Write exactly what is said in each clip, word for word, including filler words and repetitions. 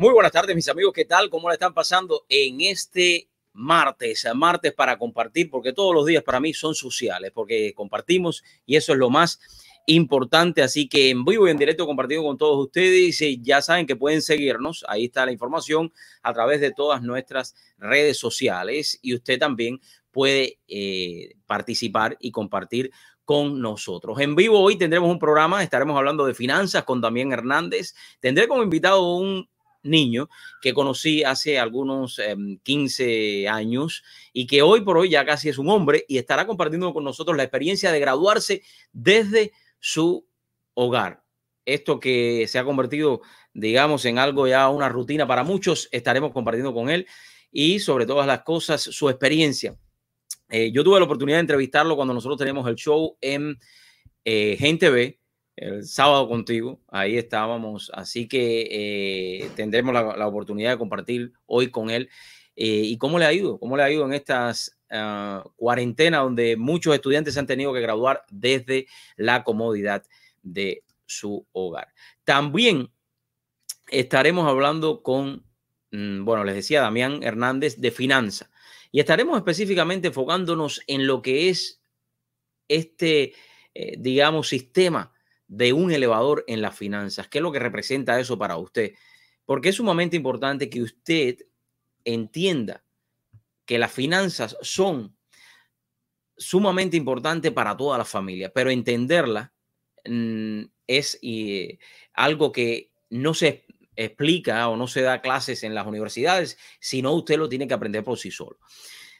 Muy buenas tardes, mis amigos. ¿Qué tal? ¿Cómo la están pasando en este martes? Martes para compartir, porque todos los días para mí son sociales, porque compartimos y eso es lo más importante. Así que en vivo y en directo compartido con todos ustedes. Y ya saben que pueden seguirnos. Ahí está la información a través de todas nuestras redes sociales. Y usted también puede eh, participar y compartir con nosotros. En vivo hoy tendremos un programa. Estaremos hablando de finanzas con Damián Hernández. Tendré como invitado un niño que conocí hace algunos eh, quince años y que hoy por hoy ya casi es un hombre y estará compartiendo con nosotros la experiencia de graduarse desde su hogar. Esto que se ha convertido, digamos, en algo ya una rutina para muchos, estaremos compartiendo con él y sobre todas las cosas su experiencia. Eh, yo tuve la oportunidad de entrevistarlo cuando nosotros teníamos el show en eh, Gente B. El sábado contigo, ahí estábamos, así que eh, tendremos la, la oportunidad de compartir hoy con él. Eh, ¿Y cómo le ha ido? ¿Cómo le ha ido en estas uh, cuarentenas donde muchos estudiantes han tenido que graduar desde la comodidad de su hogar? También estaremos hablando con, mmm, bueno, les decía, Damián Hernández de Finanza, y estaremos específicamente enfocándonos en lo que es este, eh, digamos, sistema de un elevador en las finanzas. ¿Qué es lo que representa eso para usted? Porque es sumamente importante que usted entienda que las finanzas son sumamente importantes para toda la familia, pero entenderla mmm, es y, algo que no se explica o no se da clases en las universidades, sino usted lo tiene que aprender por sí solo.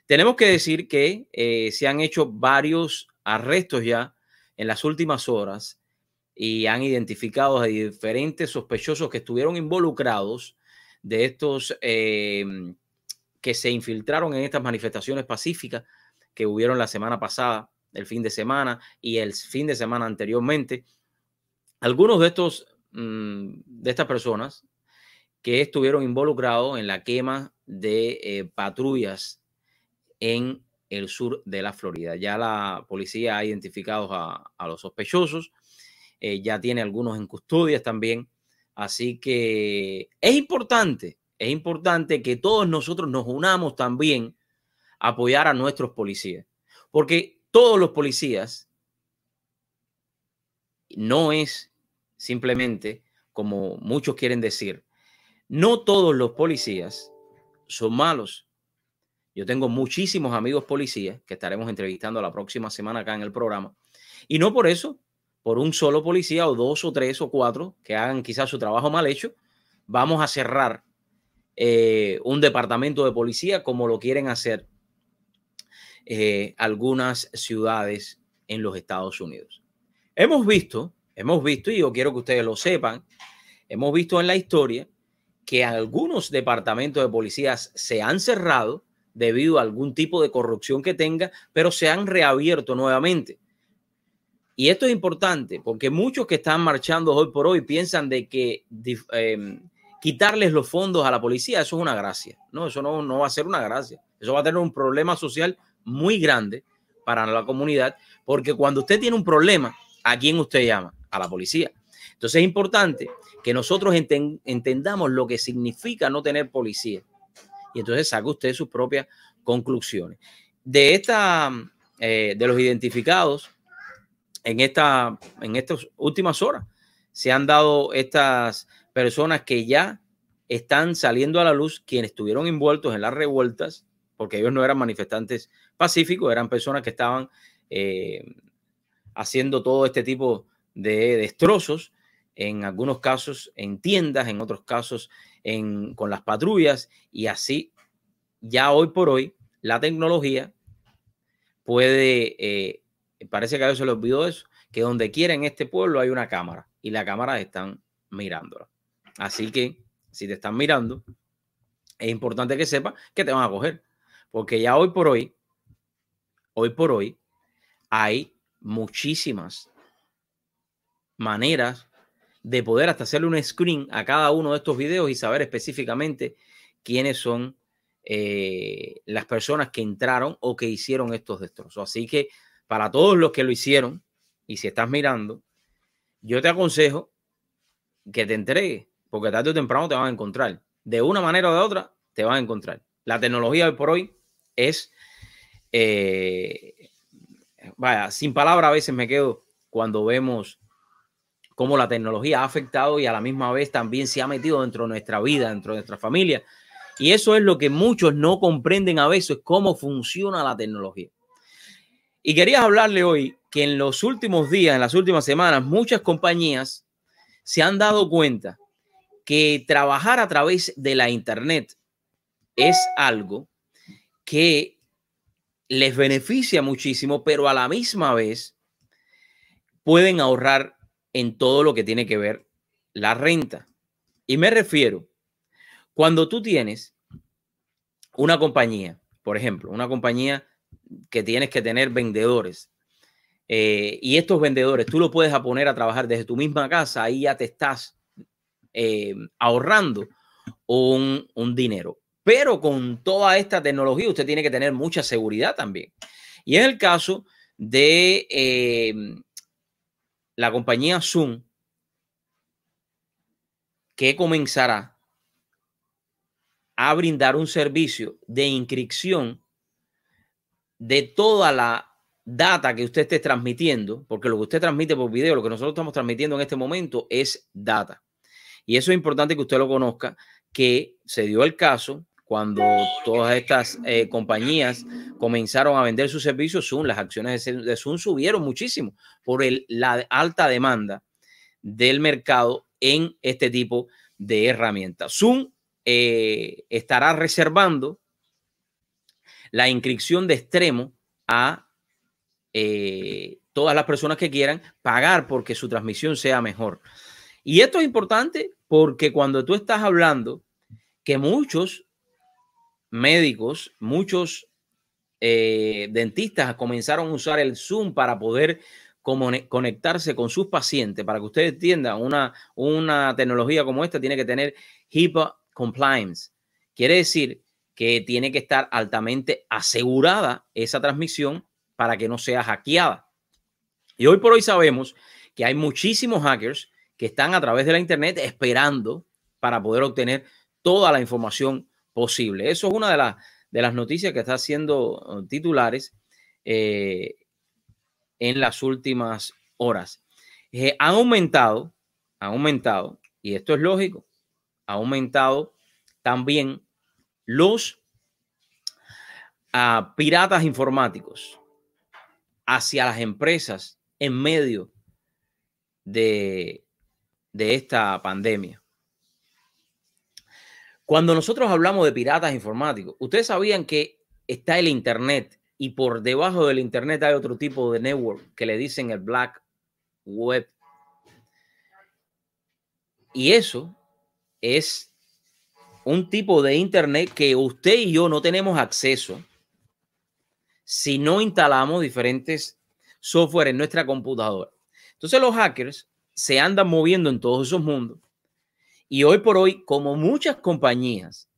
Tenemos que decir que eh, se han hecho varios arrestos ya en las últimas horas y han identificado a diferentes sospechosos que estuvieron involucrados de estos eh, que se infiltraron en estas manifestaciones pacíficas que hubieron la semana pasada, el fin de semana y el fin de semana anteriormente. Algunos de estos mmm, de estas personas que estuvieron involucrados en la quema de eh, patrullas en el sur de la Florida. Ya la policía ha identificado a, a los sospechosos. Eh, ya tiene algunos en custodias también. Así que es importante, es importante que todos nosotros nos unamos también a apoyar a nuestros policías. Porque todos los policías no es simplemente, como muchos quieren decir, no todos los policías son malos. Yo tengo muchísimos amigos policías que estaremos entrevistando la próxima semana acá en el programa. Y no por eso, por un solo policía o dos o tres o cuatro que hagan quizás su trabajo mal hecho, vamos a cerrar eh, un departamento de policía como lo quieren hacer eh, algunas ciudades en los Estados Unidos. Hemos visto, hemos visto, y yo quiero que ustedes lo sepan, hemos visto en la historia que algunos departamentos de policías se han cerrado debido a algún tipo de corrupción que tenga, pero se han reabierto nuevamente. Y esto es importante porque muchos que están marchando hoy por hoy piensan de que eh, quitarles los fondos a la policía, eso es una gracia. No, eso no, no va a ser una gracia. Eso va a tener un problema social muy grande para la comunidad, porque cuando usted tiene un problema, ¿a quién usted llama? A la policía. Entonces es importante que nosotros enten, entendamos lo que significa no tener policía. Y entonces saque usted sus propias conclusiones. De, esta, eh, de los identificados, En, esta, en estas últimas horas se han dado estas personas que ya están saliendo a la luz, quienes estuvieron envueltos en las revueltas, porque ellos no eran manifestantes pacíficos, eran personas que estaban eh, haciendo todo este tipo de destrozos, en algunos casos en tiendas, en otros casos en, con las patrullas, y así ya hoy por hoy la tecnología puede... Eh, Parece que a ellos se les olvidó eso, que donde quiera en este pueblo hay una cámara y las cámaras están mirándola. Así que si te están mirando, es importante que sepas que te van a coger, porque ya hoy por hoy, hoy por hoy, hay muchísimas maneras de poder hasta hacerle un screen a cada uno de estos videos y saber específicamente quiénes son eh, las personas que entraron o que hicieron estos destrozos. Así que para todos los que lo hicieron, y si estás mirando, yo te aconsejo que te entregues, porque tarde o temprano te van a encontrar. de una manera o de otra te vas a encontrar. La tecnología hoy por hoy es, eh, vaya, sin palabras a veces me quedo cuando vemos cómo la tecnología ha afectado y a la misma vez también se ha metido dentro de nuestra vida, dentro de nuestra familia. Y eso es lo que muchos no comprenden a veces, cómo funciona la tecnología. Y quería hablarle hoy que en los últimos días, en las últimas semanas, muchas compañías se han dado cuenta que trabajar a través de la Internet es algo que les beneficia muchísimo, pero a la misma vez pueden ahorrar en todo lo que tiene que ver la renta. Y me refiero, cuando tú tienes una compañía, por ejemplo, una compañía que tienes que tener vendedores eh, y estos vendedores tú los puedes poner a trabajar desde tu misma casa, ahí ya te estás eh, ahorrando un, un dinero. Pero con toda esta tecnología usted tiene que tener mucha seguridad también. Y es el caso de eh, la compañía Zoom, que comenzará a brindar un servicio de inscripción de toda la data que usted esté transmitiendo, porque lo que usted transmite por video, lo que nosotros estamos transmitiendo en este momento es data. Y eso es importante que usted lo conozca, que se dio el caso cuando todas estas eh, compañías comenzaron a vender sus servicios. Zoom, las acciones de Zoom subieron muchísimo por el, la alta demanda del mercado en este tipo de herramientas. Zoom eh, estará reservando la inscripción de extremo a eh, todas las personas que quieran pagar porque su transmisión sea mejor. Y esto es importante porque cuando tú estás hablando que muchos médicos, muchos eh, dentistas comenzaron a usar el Zoom para poder conectarse con sus pacientes, para que ustedes entiendan, una, una tecnología como esta tiene que tener HIPAA compliance. Quiere decir que tiene que estar altamente asegurada esa transmisión para que no sea hackeada. Y hoy por hoy sabemos que hay muchísimos hackers que están a través de la Internet esperando para poder obtener toda la información posible. Eso es una de, la, de las noticias que está haciendo titulares eh, en las últimas horas. Eh, han aumentado, han aumentado, y esto es lógico, ha aumentado también los uh, piratas informáticos hacia las empresas en medio de, de esta pandemia. Cuando nosotros hablamos de piratas informáticos, ustedes sabían que está el Internet y por debajo del Internet hay otro tipo de network que le dicen el Black Web. Y eso es un tipo de Internet que usted y yo no tenemos acceso si no instalamos diferentes software en nuestra computadora. Entonces los hackers se andan moviendo en todos esos mundos. Y hoy por hoy, como muchas compañías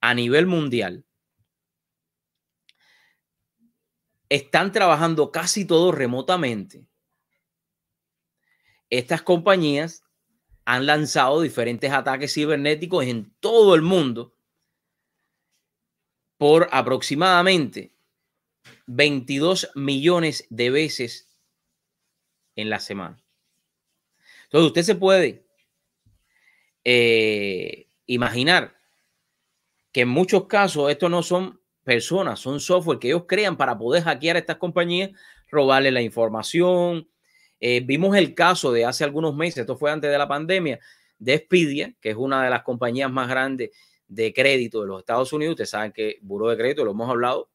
a nivel mundial, están trabajando casi todo remotamente. Estas compañías han lanzado diferentes ataques cibernéticos en todo el mundo por aproximadamente veintidós millones de veces en la semana. Entonces usted se puede eh, imaginar que en muchos casos esto no son personas, son software que ellos crean para poder hackear a estas compañías, robarle la información. Eh, vimos el caso de hace algunos meses, esto fue antes de la pandemia, de Expedia, que es una de las compañías más grandes de crédito de los Estados Unidos. Ustedes saben que Buró de Crédito, lo hemos hablado,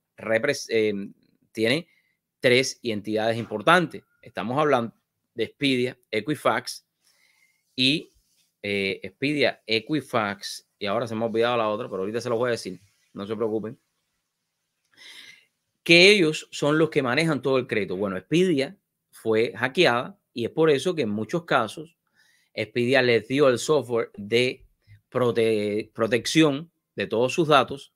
eh, tiene tres entidades importantes. Estamos hablando de Expedia, Equifax y eh, Expedia, Equifax, y ahora se me ha olvidado la otra, pero ahorita se lo voy a decir, no se preocupen, que ellos son los que manejan todo el crédito. Bueno, Expedia fue hackeada y es por eso que en muchos casos Expedia les dio el software de prote protección de todos sus datos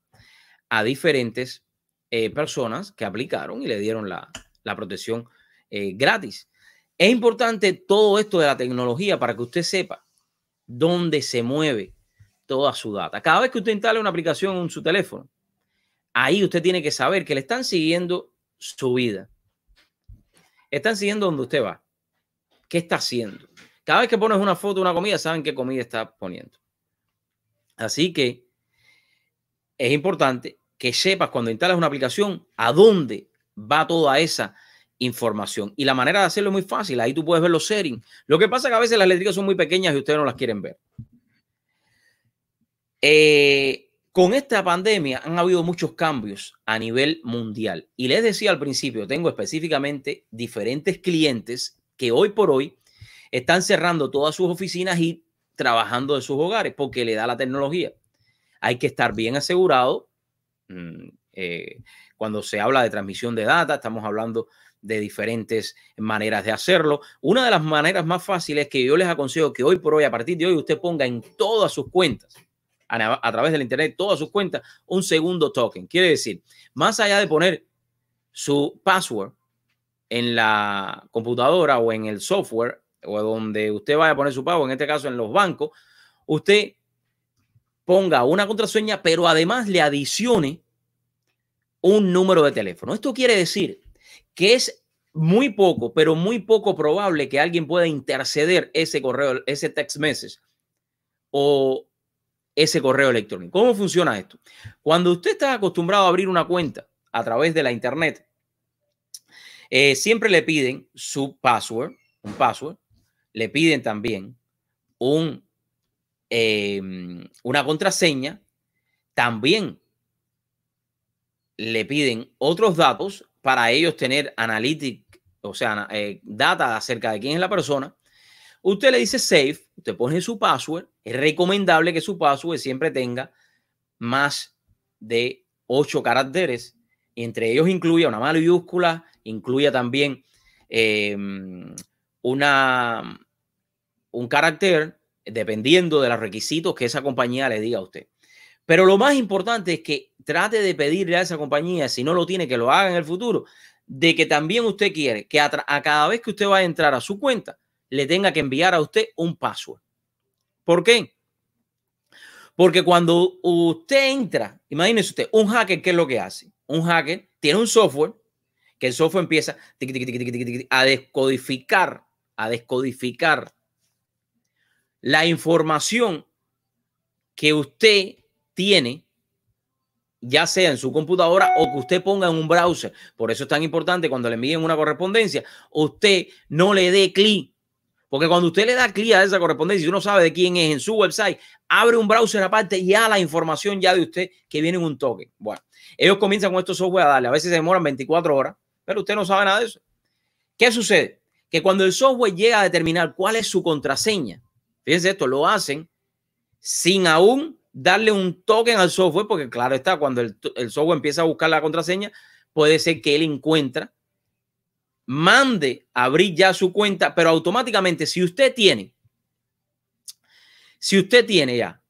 a diferentes eh, personas que aplicaron y le dieron la, la protección eh, gratis. Es importante todo esto de la tecnología para que usted sepa dónde se mueve toda su data. Cada vez que usted instale una aplicación en su teléfono, ahí usted tiene que saber que le están siguiendo su vida. Están siguiendo donde usted va. ¿Qué está haciendo? Cada vez que pones una foto de una comida, saben qué comida está poniendo. Así que es importante que sepas cuando instalas una aplicación a dónde va toda esa información. Y la manera de hacerlo es muy fácil. Ahí tú puedes ver los settings. Lo que pasa es que a veces las letritas son muy pequeñas y ustedes no las quieren ver. Eh, con esta pandemia han habido muchos cambios a nivel mundial. Y les decía al principio, tengo específicamente diferentes clientes que hoy por hoy están cerrando todas sus oficinas y trabajando de sus hogares porque le da la tecnología. Hay que estar bien asegurado. Eh, cuando se habla de transmisión de data, estamos hablando de diferentes maneras de hacerlo. Una de las maneras más fáciles que yo les aconsejo que hoy por hoy, a partir de hoy, usted ponga en todas sus cuentas, a, a través del internet, todas sus cuentas, un segundo token. Quiere decir, más allá de poner su password en la computadora o en el software o donde usted vaya a poner su pago, en este caso en los bancos, usted ponga una contraseña, pero además le adicione un número de teléfono. Esto quiere decir que es muy poco, pero muy poco probable que alguien pueda interceder ese correo, ese text message o ese correo electrónico. ¿Cómo funciona esto? Cuando usted está acostumbrado a abrir una cuenta a través de la internet, eh, siempre le piden su password, un password, le piden también un Eh, una contraseña, también le piden otros datos para ellos tener analytic, o sea, eh, data acerca de quién es la persona. Usted le dice save, usted pone su password. Es recomendable que su password siempre tenga más de ocho caracteres, y entre ellos incluya una mayúscula, incluya también eh, una, un carácter, dependiendo de los requisitos que esa compañía le diga a usted. Pero lo más importante es que trate de pedirle a esa compañía, si no lo tiene, que lo haga en el futuro, de que también usted quiere que a, a cada vez que usted va a entrar a su cuenta, le tenga que enviar a usted un password. ¿Por qué? Porque cuando usted entra, imagínese usted, un hacker, ¿qué es lo que hace? Un hacker tiene un software, que el software empieza a descodificar, a descodificar la información que usted tiene, ya sea en su computadora o que usted ponga en un browser. Por eso es tan importante cuando le envíen una correspondencia, usted no le dé clic. Porque cuando usted le da clic a esa correspondencia, si uno sabe de quién es en su website, abre un browser aparte y ya la información ya de usted que viene en un token. Bueno, ellos comienzan con estos software a darle. A veces se demoran veinticuatro horas, pero usted no sabe nada de eso. ¿Qué sucede? Que cuando el software llega a determinar cuál es su contraseña, fíjense esto, lo hacen sin aún darle un token al software, porque claro está, cuando el, el software empieza a buscar la contraseña, puede ser que él encuentra, mande a abrir ya su cuenta, pero automáticamente si usted tiene, si usted tiene ya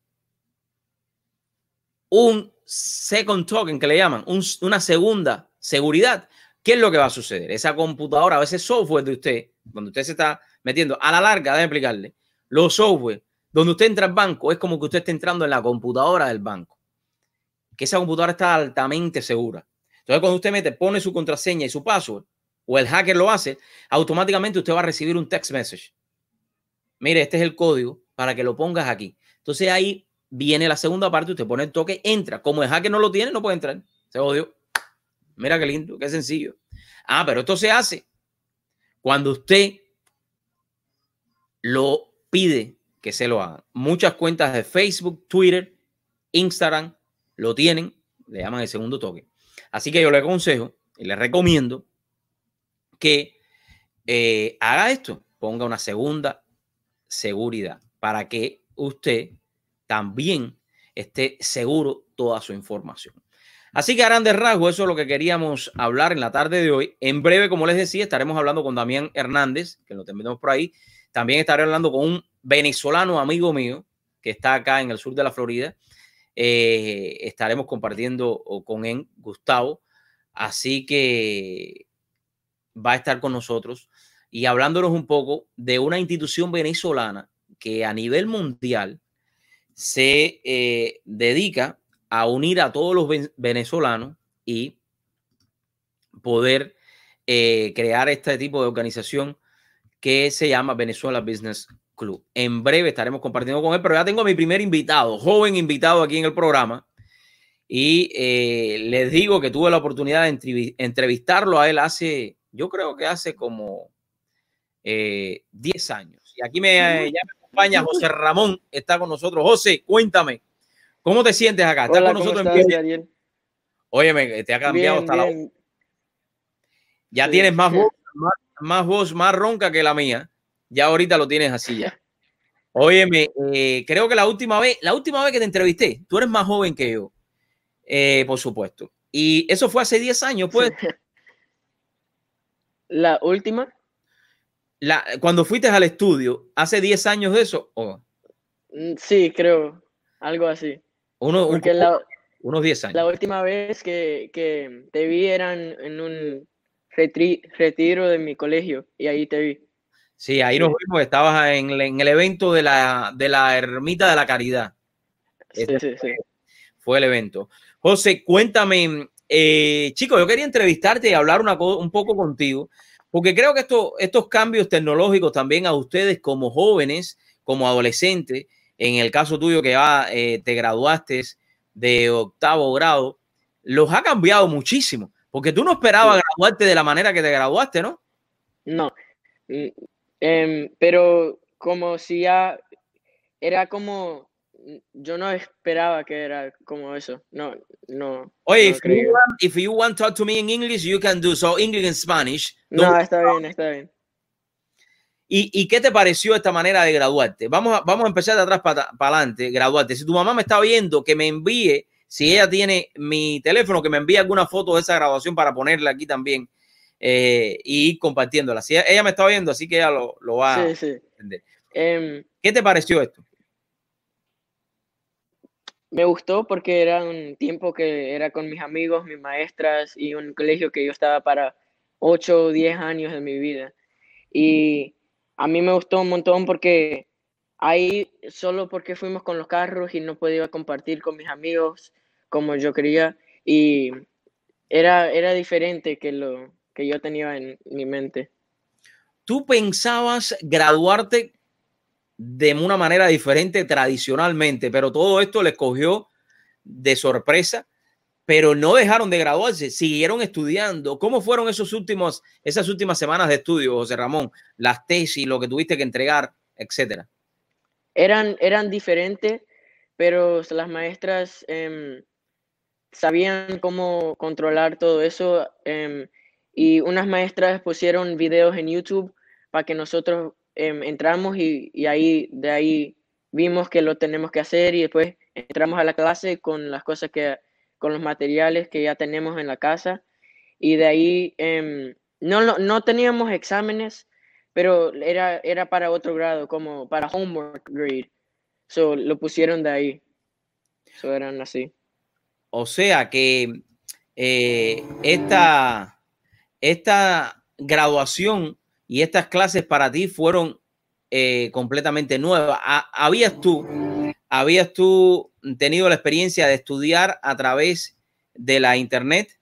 un second token que le llaman, un, una segunda seguridad, ¿qué es lo que va a suceder? Esa computadora o ese software de usted, donde usted se está metiendo, a la larga, déjame explicarle, los software, donde usted entra al banco, es como que usted está entrando en la computadora del banco. Que esa computadora está altamente segura. Entonces, cuando usted mete, pone su contraseña y su password, o el hacker lo hace, automáticamente usted va a recibir un text message. Mire, este es el código para que lo pongas aquí. Entonces, ahí viene la segunda parte, usted pone el toque, entra. Como el hacker no lo tiene, no puede entrar. Se jodió. Mira qué lindo, qué sencillo. Ah, pero esto se hace cuando usted lo pide que se lo hagan. Muchas cuentas de Facebook, Twitter, Instagram lo tienen, le llaman el segundo toque. Así que yo le aconsejo y le recomiendo que eh, haga esto, ponga una segunda seguridad para que usted también esté seguro toda su información. Así que a grandes rasgos, eso es lo que queríamos hablar en la tarde de hoy. En breve, como les decía, estaremos hablando con Damián Hernández, que lo terminamos por ahí. También estaré hablando con un venezolano amigo mío que está acá en el sur de la Florida. Eh, estaremos compartiendo con él, Gustavo. Así que va a estar con nosotros y hablándonos un poco de una institución venezolana que a nivel mundial se eh, dedica a unir a todos los venezolanos y poder eh, crear este tipo de organización que se llama Venezuela Business Club. En breve estaremos compartiendo con él, pero ya tengo a mi primer invitado, joven invitado aquí en el programa. Y eh, les digo que tuve la oportunidad de entrevistarlo a él hace, yo creo que hace como eh, diez años. Y aquí me, eh, ya me acompaña José Ramón, está con nosotros. José, cuéntame, ¿cómo te sientes acá? ¿Estás Hola, con nosotros ¿cómo estás, en Dariel? Óyeme, te ha cambiado bien, hasta bien. la voz. Ya sí, tienes más voz, más, más voz, más ronca que la mía. Ya ahorita lo tienes así ya. Óyeme, eh, creo que la última vez, la última vez que te entrevisté, tú eres más joven que yo. Eh, por supuesto. Y eso fue hace diez años, pues. ¿La última? La, cuando fuiste al estudio, ¿hace diez años de eso? Oh. Sí, creo. Algo así. Uno, un, la, unos diez años. La última vez que, que te vi eran en un retri, retiro de mi colegio y ahí te vi. Sí, ahí sí. nos vimos. Estabas en, en el evento de la, de la Ermita de la Caridad. Sí, este, sí, sí. Fue el evento. José, cuéntame, eh, chicos, yo quería entrevistarte y hablar una un poco contigo, porque creo que esto, estos cambios tecnológicos también a ustedes como jóvenes, como adolescentes, en el caso tuyo que ya eh, te graduaste de octavo grado, los ha cambiado muchísimo, porque tú no esperabas sí. graduarte de la manera que te graduaste, ¿no? No, eh, pero como si ya era como... Yo no esperaba que era como eso. No, no. Oye, no if, you want, if you want to talk to me in English, you can do so. English and Spanish. No, está bien, está bien. ¿Y, ¿Y qué te pareció esta manera de graduarte? Vamos a, vamos a empezar de atrás para pa adelante, graduarte. Si tu mamá me está viendo, que me envíe, si ella tiene mi teléfono, que me envíe alguna foto de esa graduación para ponerla aquí también eh, y ir compartiéndola. Si ella, ella me está viendo, así que ella lo, lo va sí, sí. a entender. Um, ¿Qué te pareció esto? Me gustó porque era un tiempo que era con mis amigos, mis maestras y un colegio que yo estaba para ocho o diez años de mi vida. Y a mí me gustó un montón porque ahí solo porque fuimos con los carros y no podía compartir con mis amigos como yo quería. Y era, era diferente que lo que yo tenía en mi mente. ¿Tú pensabas graduarte de una manera diferente tradicionalmente, pero todo esto les cogió de sorpresa, pero no dejaron de graduarse, siguieron estudiando? ¿Cómo fueron esos últimos, esas últimas semanas de estudio, José Ramón? Las tesis, lo que tuviste que entregar, etcétera. Eran, eran diferentes, pero las maestras eh, sabían cómo controlar todo eso eh, y unas maestras pusieron videos en YouTube para que nosotros entramos y, y ahí de ahí vimos que lo tenemos que hacer y después entramos a la clase con las cosas que, con los materiales que ya tenemos en la casa y de ahí eh, no, no, no teníamos exámenes, pero era, era para otro grado, como para homework grade, so, lo pusieron de ahí, so, eran así. O sea que eh, esta, esta graduación y estas clases para ti fueron eh, completamente nuevas. ¿Habías tú, habías tú tenido la experiencia de estudiar a través de la internet?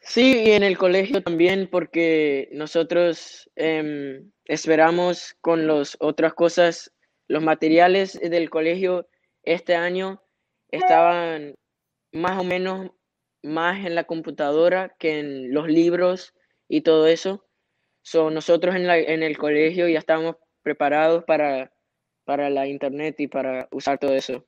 Sí, y en el colegio también, porque nosotros eh, esperamos con las otras cosas, los materiales del colegio este año estaban más o menos más en la computadora que en los libros y todo eso. So, nosotros en, la, en el colegio ya estábamos preparados para, para la internet y para usar todo eso.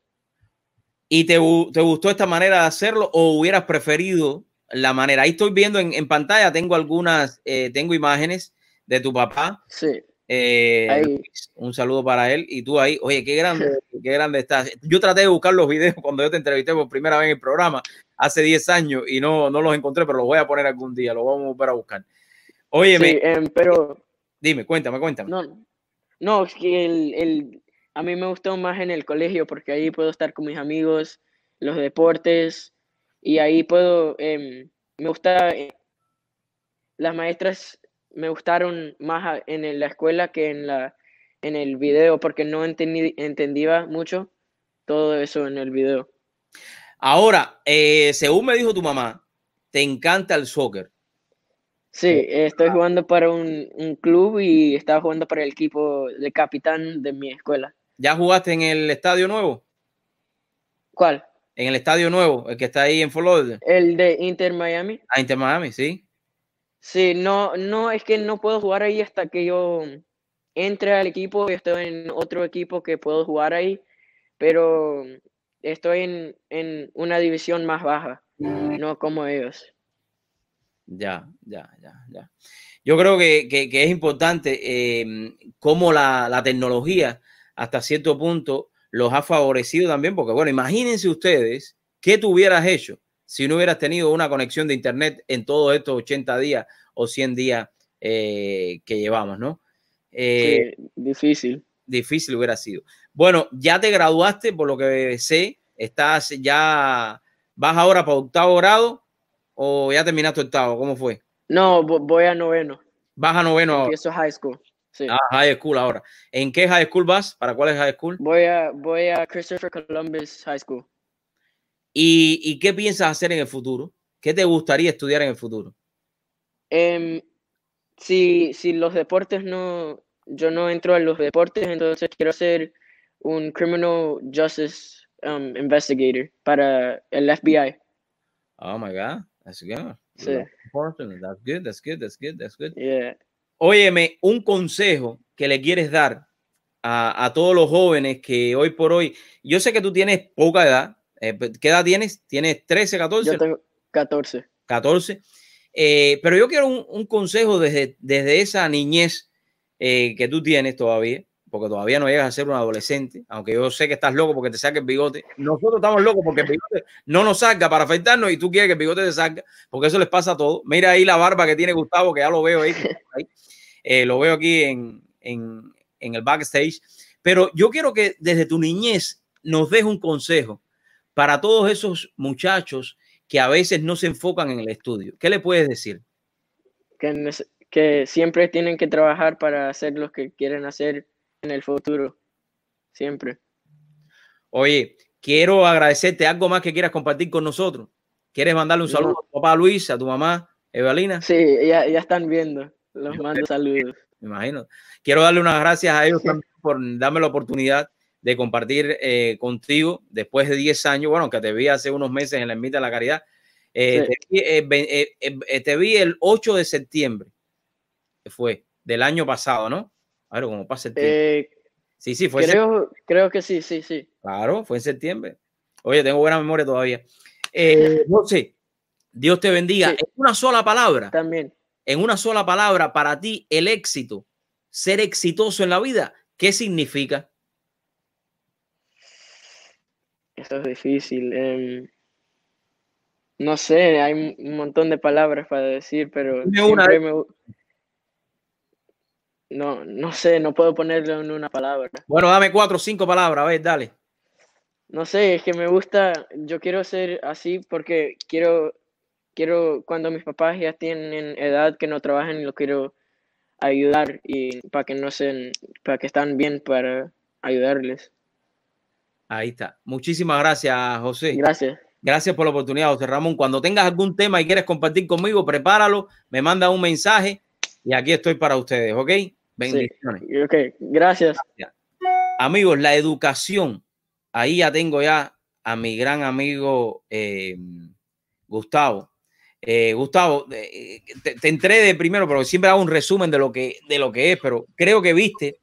¿Y te, te gustó esta manera de hacerlo o hubieras preferido la manera? Ahí estoy viendo en, en pantalla, tengo algunas, eh, tengo imágenes de tu papá. Sí. Eh, un saludo para él y tú ahí. Oye, qué grande, sí. qué grande estás. Yo traté de buscar los videos cuando yo te entrevisté por primera vez en el programa hace diez años y no, no los encontré, pero los voy a poner algún día, los vamos a volver a buscar. Óyeme, sí, eh, pero dime, cuéntame, cuéntame. No, no es que el, el, a mí me gustó más en el colegio porque ahí puedo estar con mis amigos, los deportes y ahí puedo, eh, me gusta, eh, las maestras me gustaron más en la escuela que en la, en el video porque no entendí, entendía mucho todo eso en el video. Ahora, eh, según me dijo tu mamá, te encanta el soccer. Sí, estoy jugando para un, un club y estaba jugando para el equipo de capitán de mi escuela. ¿Ya jugaste en el estadio nuevo? ¿Cuál? En el estadio nuevo, el que está ahí en Florida. El de Inter Miami. Ah, Inter Miami, sí. Sí, no, no, es que no puedo jugar ahí hasta que yo entre al equipo. Yo estoy en otro equipo que puedo jugar ahí, pero estoy en, en una división más baja, no como ellos. Ya, ya, ya, ya. Yo creo que, que, que es importante eh, cómo la, la tecnología hasta cierto punto los ha favorecido también, porque bueno, imagínense ustedes qué tú hubieras hecho si no hubieras tenido una conexión de internet en todos estos ochenta días o cien días eh, que llevamos, ¿no? Eh, sí, difícil. Difícil hubiera sido. Bueno, ya te graduaste, por lo que sé, estás ya, vas ahora para octavo grado. ¿O ya terminaste octavo? ¿Cómo fue? No, voy a noveno. ¿Vas a noveno ahora? Empiezo high school. Sí. Ah, high school ahora. ¿En qué high school vas? ¿Para cuál es high school? Voy a, voy a Christopher Columbus High School. ¿Y, ¿Y qué piensas hacer en el futuro? ¿Qué te gustaría estudiar en el futuro? Um, si, si los deportes no... Yo no entro a los deportes, entonces quiero ser un criminal justice um, investigator para el F B I. Oh my God, that's good. Sí. That's good, that's good, that's good, that's good. Yeah. Óyeme, un consejo que le quieres dar a, a todos los jóvenes que hoy por hoy, yo sé que tú tienes poca edad, eh, ¿qué edad tienes? ¿Tienes trece, catorce? Yo tengo catorce. catorce, eh, pero yo quiero un, un consejo desde, desde esa niñez eh, que tú tienes todavía, porque todavía no llegas a ser un adolescente, aunque yo sé que estás loco porque te saque el bigote. Nosotros estamos locos porque el bigote no nos salga para afeitarnos y tú quieres que el bigote te salga, porque eso les pasa a todos. Mira ahí la barba que tiene Gustavo, que ya lo veo ahí. ahí. Eh, lo veo aquí en, en, en el backstage. Pero yo quiero que desde tu niñez nos des un consejo para todos esos muchachos que a veces no se enfocan en el estudio. ¿Qué le puedes decir? Que, que siempre tienen que trabajar para hacer lo que quieren hacer en el futuro, siempre. Oye, quiero agradecerte. ¿Algo más que quieras compartir con nosotros? ¿Quieres mandarle un saludo no. a tu papá Luis, a tu mamá Evelina? Sí, ya, ya están viendo. Los Yo mando saludos. Me imagino. Quiero darle unas gracias a ellos también por darme la oportunidad de compartir eh, contigo después de diez años. Bueno, que te vi hace unos meses en la Ermita de la Caridad. Eh, sí. te, vi, eh, eh, eh, te vi el ocho de septiembre, que fue del año pasado, ¿no? Claro, como pasa el tiempo. Eh, sí, sí, fue creo, creo que sí, sí, sí. Claro, fue en septiembre. Oye, tengo buena memoria todavía. Eh, José, Dios te bendiga. Sí. En una sola palabra. También. En una sola palabra, para ti, el éxito, ser exitoso en la vida, ¿qué significa? Eso es difícil. Eh, no sé, hay un montón de palabras para decir, pero una vez. me No, no sé, no puedo ponerlo en una palabra. Bueno, dame cuatro o cinco palabras, a ver, dale. No sé, es que me gusta, yo quiero ser así porque quiero, quiero cuando mis papás ya tienen edad que no trabajen, los quiero ayudar y para que no sean, para que estén bien, para ayudarles. Ahí está. Muchísimas gracias, José. Gracias. Gracias por la oportunidad, José Ramón. Cuando tengas algún tema y quieres compartir conmigo, prepáralo, me manda un mensaje y aquí estoy para ustedes, ¿ok? Bendiciones. Sí, ok, gracias. gracias. Amigos, la educación. Ahí ya tengo ya a mi gran amigo eh, Gustavo. Eh, Gustavo, eh, te, te entré de primero, pero siempre hago un resumen de lo que, de lo que es, pero creo que viste,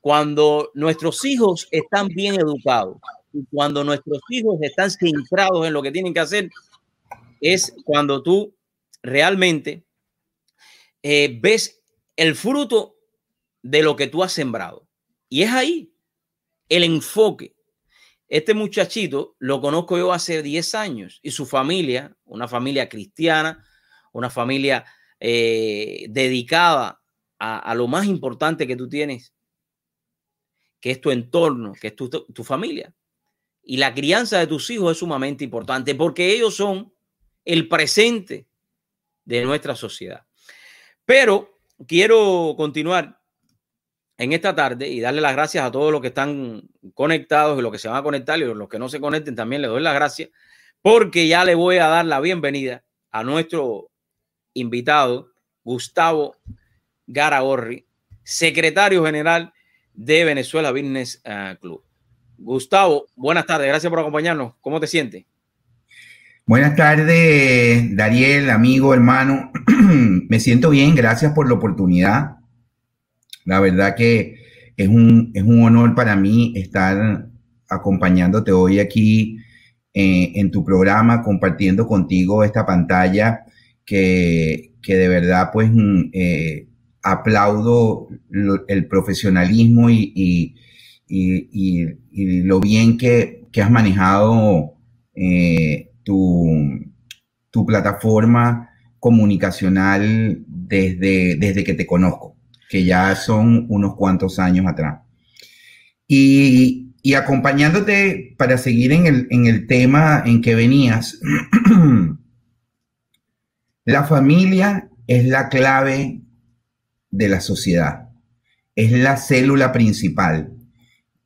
cuando nuestros hijos están bien educados y cuando nuestros hijos están centrados en lo que tienen que hacer, es cuando tú realmente eh, ves el fruto de lo que tú has sembrado. Y es ahí el enfoque. Este muchachito lo conozco yo hace diez años y su familia, una familia cristiana, una familia eh, dedicada a, a lo más importante que tú tienes, que es tu entorno, que es tu, tu familia. Y la crianza de tus hijos es sumamente importante porque ellos son el presente de nuestra sociedad. Pero quiero continuar en esta tarde y darle las gracias a todos los que están conectados y los que se van a conectar y los que no se conecten también les doy las gracias porque ya le voy a dar la bienvenida a nuestro invitado Gustavo Garagorri, secretario general de Venezuela Business Club. Gustavo, buenas tardes, gracias por acompañarnos. ¿Cómo te sientes? Buenas tardes, Dariel, amigo, hermano. Me siento bien, gracias por la oportunidad. La verdad que es un, es un honor para mí estar acompañándote hoy aquí eh, en tu programa, compartiendo contigo esta pantalla que, que de verdad pues eh, aplaudo el profesionalismo y, y Y, y, y lo bien que, que has manejado eh, tu, tu plataforma comunicacional desde, desde que te conozco, que ya son unos cuantos años atrás. Y, y acompañándote para seguir en el, en el tema en que venías, la familia es la clave de la sociedad, es la célula principal.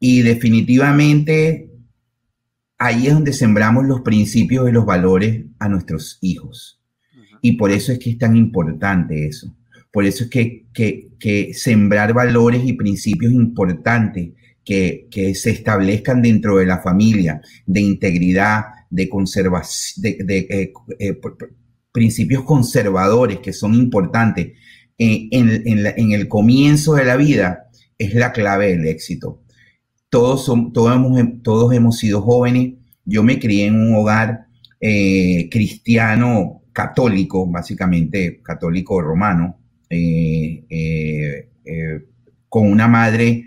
Y definitivamente ahí es donde sembramos los principios y los valores a nuestros hijos. Uh-huh. Y por eso es que es tan importante eso. Por eso es que, que, que sembrar valores y principios importantes que, que se establezcan dentro de la familia, de integridad, de conservación, de, de eh, eh, principios conservadores que son importantes eh, en, en, la, en el comienzo de la vida, es la clave del éxito. Todos, son, todos, hemos, todos hemos sido jóvenes. Yo me crié en un hogar eh, cristiano católico, básicamente católico romano, eh, eh, eh, con una madre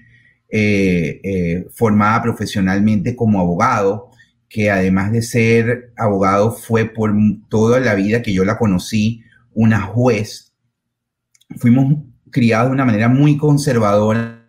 eh, eh, formada profesionalmente como abogado, que además de ser abogado fue por toda la vida que yo la conocí, una juez. Fuimos criados de una manera muy conservadora.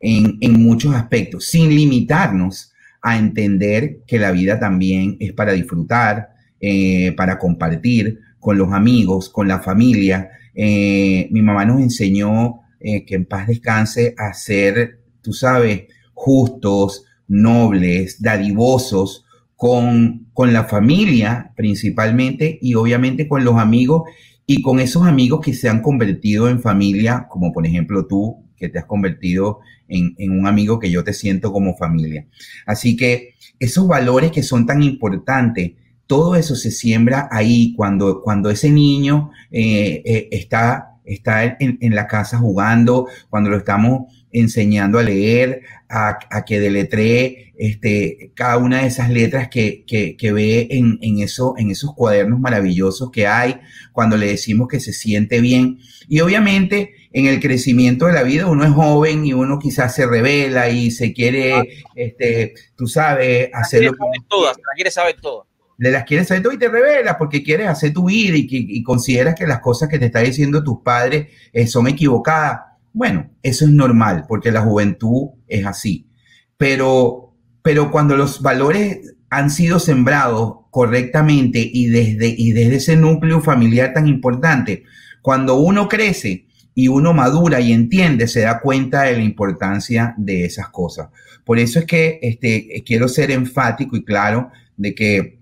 En, en muchos aspectos, sin limitarnos a entender que la vida también es para disfrutar, eh, para compartir con los amigos, con la familia. Eh, mi mamá nos enseñó, eh, que en paz descanse, a ser, tú sabes, justos, nobles, dadivosos con, con la familia principalmente y obviamente con los amigos y con esos amigos que se han convertido en familia, como por ejemplo tú, que te has convertido en, en un amigo que yo te siento como familia. Así que esos valores que son tan importantes, todo eso se siembra ahí cuando, cuando ese niño eh, eh, está, está en, en la casa jugando, cuando lo estamos enseñando a leer, a, a que deletree este, cada una de esas letras que, que, que ve en, en, eso, en esos cuadernos maravillosos que hay, cuando le decimos que se siente bien. Y obviamente en el crecimiento de la vida uno es joven y uno quizás se revela y se quiere, ah, este, tú sabes, hacerlo. Todas, las quieres saber todas. Le las quieres saber todo y te revelas porque quieres hacer tu vida y, y, y consideras que las cosas que te está diciendo tus padres eh, son equivocadas. Bueno, eso es normal porque la juventud es así, pero, pero cuando los valores han sido sembrados correctamente y desde, y desde ese núcleo familiar tan importante, cuando uno crece y uno madura y entiende, se da cuenta de la importancia de esas cosas. Por eso es que este, quiero ser enfático y claro de que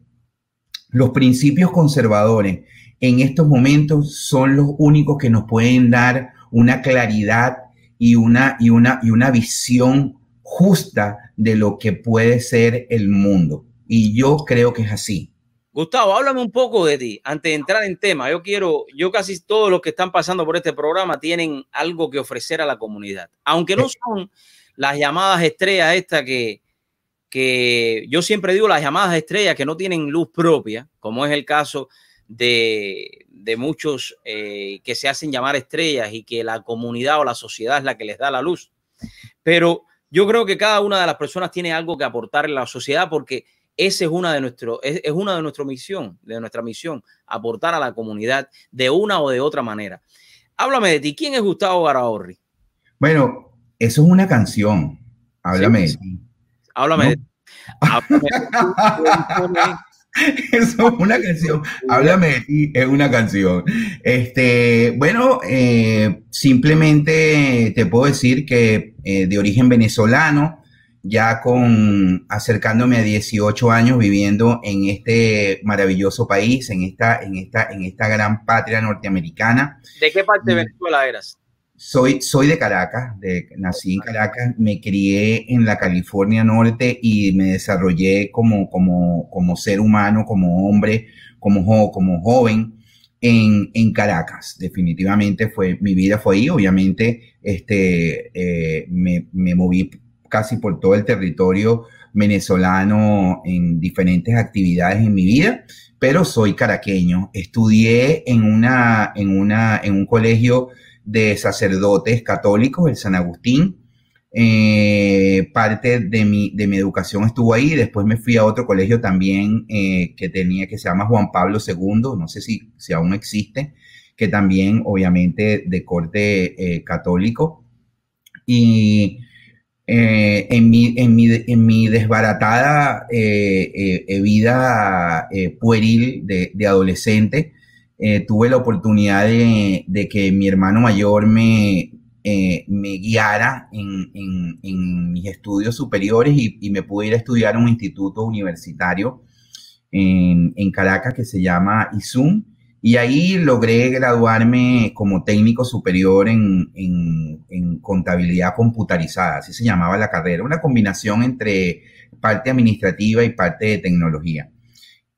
los principios conservadores en estos momentos son los únicos que nos pueden dar una claridad y una, y una, y una visión justa de lo que puede ser el mundo. Y yo creo que es así. Gustavo, háblame un poco de ti. Antes de entrar en tema, yo quiero, yo casi todos los que están pasando por este programa tienen algo que ofrecer a la comunidad. Aunque no son las llamadas estrellas estas que, que yo siempre digo, las llamadas estrellas que no tienen luz propia, como es el caso de, de muchos eh, que se hacen llamar estrellas y que la comunidad o la sociedad es la que les da la luz. Pero yo creo que cada una de las personas tiene algo que aportar en la sociedad porque esa es una de nuestro, es, es una de nuestra misión, de nuestra misión, aportar a la comunidad de una o de otra manera. Háblame de ti. ¿Quién es Gustavo Garagorri? Bueno, eso es una canción. Háblame sí, de ti. Háblame, ¿no? de ti. Háblame Eso es una canción. Háblame de ti, es una canción. Este, bueno, eh, simplemente te puedo decir que eh, de origen venezolano, ya con acercándome a dieciocho años viviendo en este maravilloso país, en esta, en esta, en esta gran patria norteamericana. ¿De qué parte de Venezuela eras? Soy, soy de Caracas, de, nací en Caracas, me crié en la California Norte y me desarrollé como, como, como ser humano, como hombre, como, como joven en, en Caracas. Definitivamente fue, mi vida fue ahí. Obviamente este, eh, me, me moví casi por todo el territorio venezolano en diferentes actividades en mi vida, pero soy caraqueño. Estudié en, una, en, una, en un colegio de sacerdotes católicos, el San Agustín. Eh, parte de mi, de mi educación estuvo ahí. Después me fui a otro colegio también eh, que tenía, que se llama Juan Pablo segundo, no sé si, si aún existe, que también obviamente de corte eh, católico. Y eh, en, mi, en, mi, en mi desbaratada eh, eh, vida eh, pueril de, de adolescente, Eh, tuve la oportunidad de, de que mi hermano mayor me, eh, me guiara en, en, en mis estudios superiores y, y me pude ir a estudiar a un instituto universitario en, en Caracas que se llama I S U M, y ahí logré graduarme como técnico superior en, en, en contabilidad computarizada, así se llamaba la carrera, una combinación entre parte administrativa y parte de tecnología.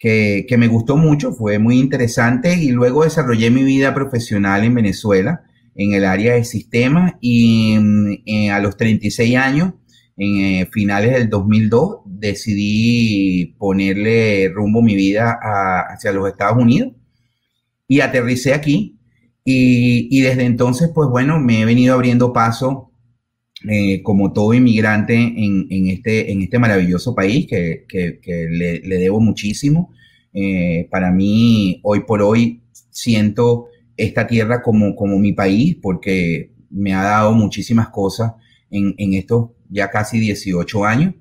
Que, que me gustó mucho, fue muy interesante, y luego desarrollé mi vida profesional en Venezuela, en el área de sistemas, y eh, a los treinta y seis años, en eh, finales del dos mil dos, decidí ponerle rumbo mi vida a, hacia los Estados Unidos, y aterricé aquí, y, y desde entonces, pues bueno, me he venido abriendo paso, Eh, como todo inmigrante en, en, este, en este maravilloso país que, que, que le, le debo muchísimo. Eh, para mí, hoy por hoy, siento esta tierra como, como mi país, porque me ha dado muchísimas cosas en, en estos ya casi dieciocho años.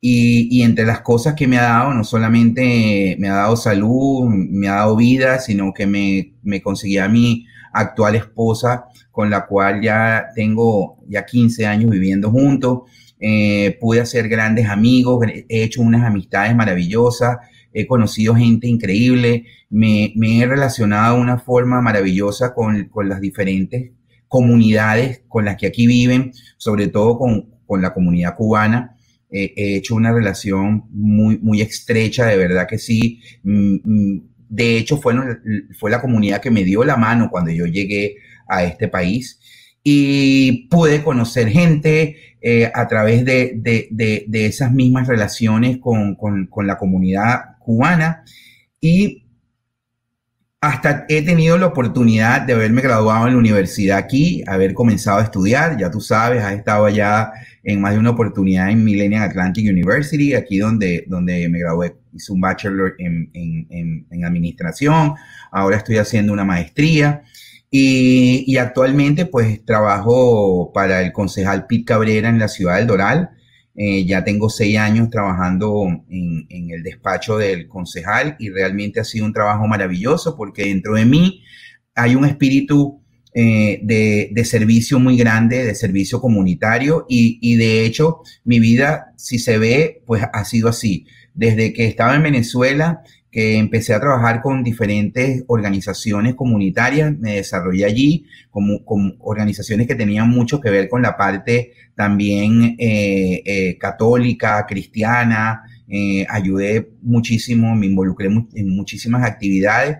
Y, y entre las cosas que me ha dado, no solamente me ha dado salud, me ha dado vida, sino que me, me conseguí a mí actual esposa, con la cual ya tengo ya quince años viviendo juntos. Eh, pude hacer grandes amigos, he hecho unas amistades maravillosas, he conocido gente increíble, me, me he relacionado de una forma maravillosa con, con las diferentes comunidades con las que aquí viven, sobre todo con, con la comunidad cubana. Eh, he hecho una relación muy, muy estrecha, de verdad que sí. Mm, De hecho, fue, fue la comunidad que me dio la mano cuando yo llegué a este país, y pude conocer gente eh, a través de, de, de, de esas mismas relaciones con, con, con la comunidad cubana, y hasta he tenido la oportunidad de haberme graduado en la universidad aquí, haber comenzado a estudiar, ya tú sabes, has estado allá en más de una oportunidad en Millennium Atlantic University, aquí donde, donde me gradué. Hice un bachelor en, en, en, en administración, ahora estoy haciendo una maestría, y, y actualmente pues trabajo para el concejal Pete Cabrera en la ciudad del Doral. Eh, ya tengo seis años trabajando en, en el despacho del concejal, y realmente ha sido un trabajo maravilloso, porque dentro de mí hay un espíritu eh, de, de servicio muy grande, de servicio comunitario, y, y de hecho mi vida, si se ve, pues ha sido así. Desde que estaba en Venezuela, que empecé a trabajar con diferentes organizaciones comunitarias, me desarrollé allí como, como organizaciones que tenían mucho que ver con la parte también eh, eh, católica, cristiana. Eh, ayudé muchísimo, me involucré en muchísimas actividades,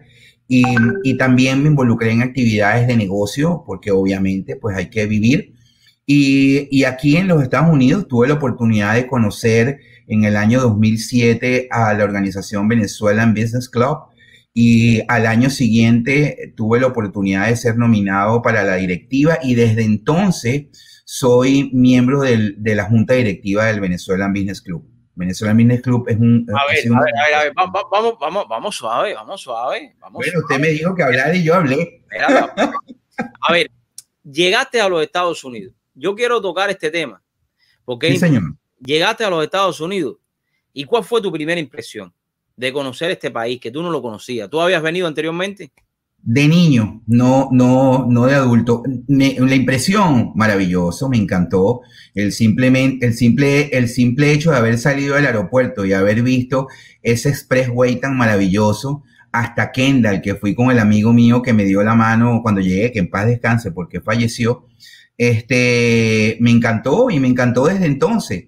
y, y también me involucré en actividades de negocio, porque obviamente pues hay que vivir. Y, y aquí en los Estados Unidos tuve la oportunidad de conocer en el año dos mil siete a la organización Venezuela Business Club, y al año siguiente tuve la oportunidad de ser nominado para la directiva, y desde entonces soy miembro del, de la junta directiva del Venezuela Business Club. Venezuela Business Club es un... A ver, un... a ver, a ver, a ver, vamos, vamos, vamos, vamos suave, vamos suave. Vamos bueno, usted suave. Me dijo que hablar y yo hablé. A ver, llegaste a los Estados Unidos. Yo quiero tocar este tema, porque sí, señor. Llegaste a los Estados Unidos, ¿y cuál fue tu primera impresión? de conocer este país que tú no lo conocías? ¿Tú habías venido anteriormente? De niño, no, no, no de adulto. Me, la impresión, maravilloso, me encantó. El, simplemente, el, simple, el simple hecho de haber salido del aeropuerto y haber visto ese expressway tan maravilloso hasta Kendall, que fui con el amigo mío que me dio la mano cuando llegué, que en paz descanse porque falleció. Este, me encantó y me encantó desde entonces.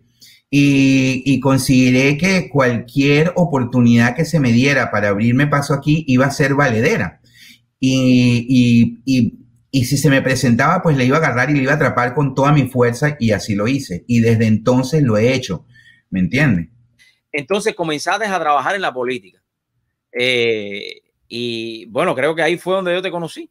Y, y consideré que cualquier oportunidad que se me diera para abrirme paso aquí iba a ser valedera. Y, y, y, y si se me presentaba, pues le iba a agarrar y le iba a atrapar con toda mi fuerza, y así lo hice. Y desde entonces lo he hecho, ¿me entiendes? Entonces comenzaste a trabajar en la política. Eh, y bueno, creo que ahí fue donde yo te conocí.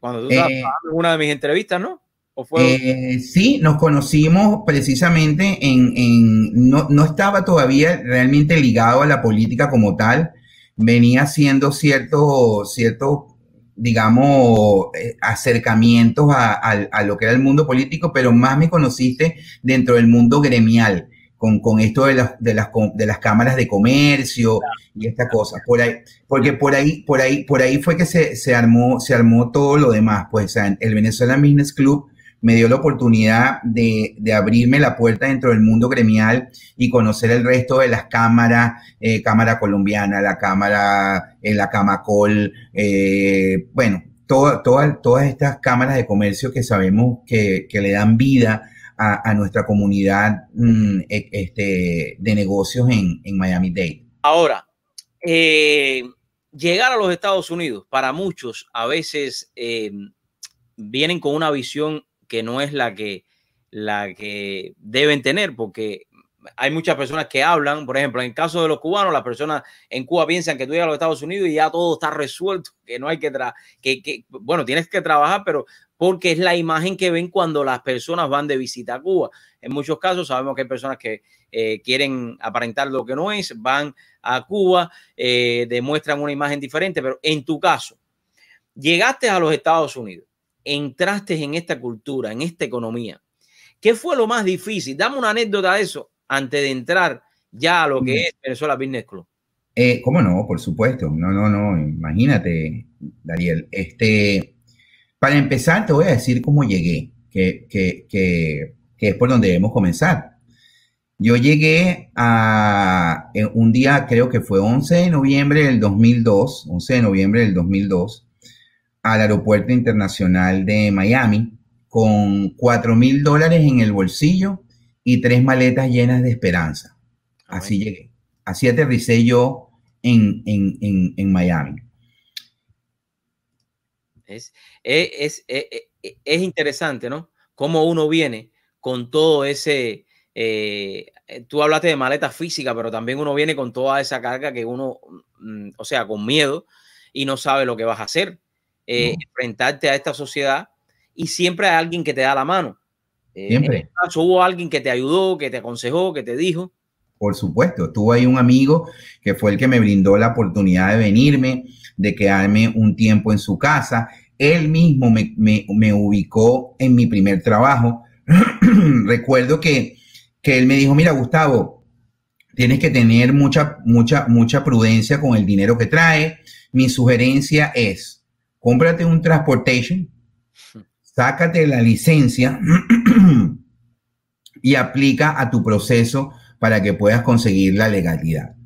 Cuando tú estabas eh, en una de mis entrevistas, ¿no? ¿O fue eh, sí, nos conocimos precisamente en... en no, no estaba todavía realmente ligado a la política como tal. Venía haciendo ciertos... cierto, digamos, acercamientos a, a, a lo que era el mundo político, pero más me conociste dentro del mundo gremial, con, con esto de las, de, las, de las cámaras de comercio y estas cosas. Por ahí, porque por ahí, por ahí, por ahí fue que se, se, armó, se armó todo lo demás. Pues, o sea, el Venezuela Business Club me dio la oportunidad de, de abrirme la puerta dentro del mundo gremial y conocer el resto de las cámaras, eh, Cámara Colombiana, la Cámara, eh, la Camacol, eh, bueno, todo, todo, todas estas cámaras de comercio que sabemos que, que le dan vida a, a nuestra comunidad mm, este, de negocios en, en Miami-Dade. Ahora, eh, llegar a los Estados Unidos, para muchos a veces eh, vienen con una visión que no es la que, la que deben tener, porque hay muchas personas que hablan, por ejemplo, en el caso de los cubanos, las personas en Cuba piensan que tú llegas a los Estados Unidos y ya todo está resuelto, que no hay que, tra que, que bueno, tienes que trabajar, pero porque es la imagen que ven cuando las personas van de visita a Cuba. En muchos casos sabemos que hay personas que eh, quieren aparentar lo que no es, van a Cuba, eh, demuestran una imagen diferente, pero en tu caso, llegaste a los Estados Unidos, entraste en esta cultura, en esta economía. ¿Qué fue lo más difícil? Dame una anécdota de eso antes de entrar ya a lo que es Venezuela Business Club. Eh, ¿Cómo no? Por supuesto. No, no, no. Imagínate, Dariel. Este, para empezar, te voy a decir cómo llegué, que, que, que, que es por donde debemos comenzar. Yo llegué a un día, creo que fue once de noviembre del dos mil dos, once de noviembre del dos mil dos, al aeropuerto internacional de Miami con cuatro mil dólares en el bolsillo y tres maletas llenas de esperanza. Así llegué. Así aterricé yo en, en, en, en Miami. Es, es, es, es, es interesante, ¿no? Cómo uno viene con todo ese... Eh, tú hablaste de maleta física, pero también uno viene con toda esa carga que uno... Mm, o sea, con miedo y no sabe lo que vas a hacer. Eh, no. Enfrentarte a esta sociedad, y siempre hay alguien que te da la mano. Eh, siempre. En este caso, hubo alguien que te ayudó, que te aconsejó, que te dijo. Por supuesto, tuvo ahí un amigo que fue el que me brindó la oportunidad de venirme, de quedarme un tiempo en su casa. Él mismo me, me, me ubicó en mi primer trabajo. Recuerdo que, que él me dijo, mira, Gustavo, tienes que tener mucha, mucha, mucha prudencia con el dinero que trae. Mi sugerencia es, cómprate un transportation, sácate la licencia y aplica a tu proceso para que puedas conseguir la legalidad.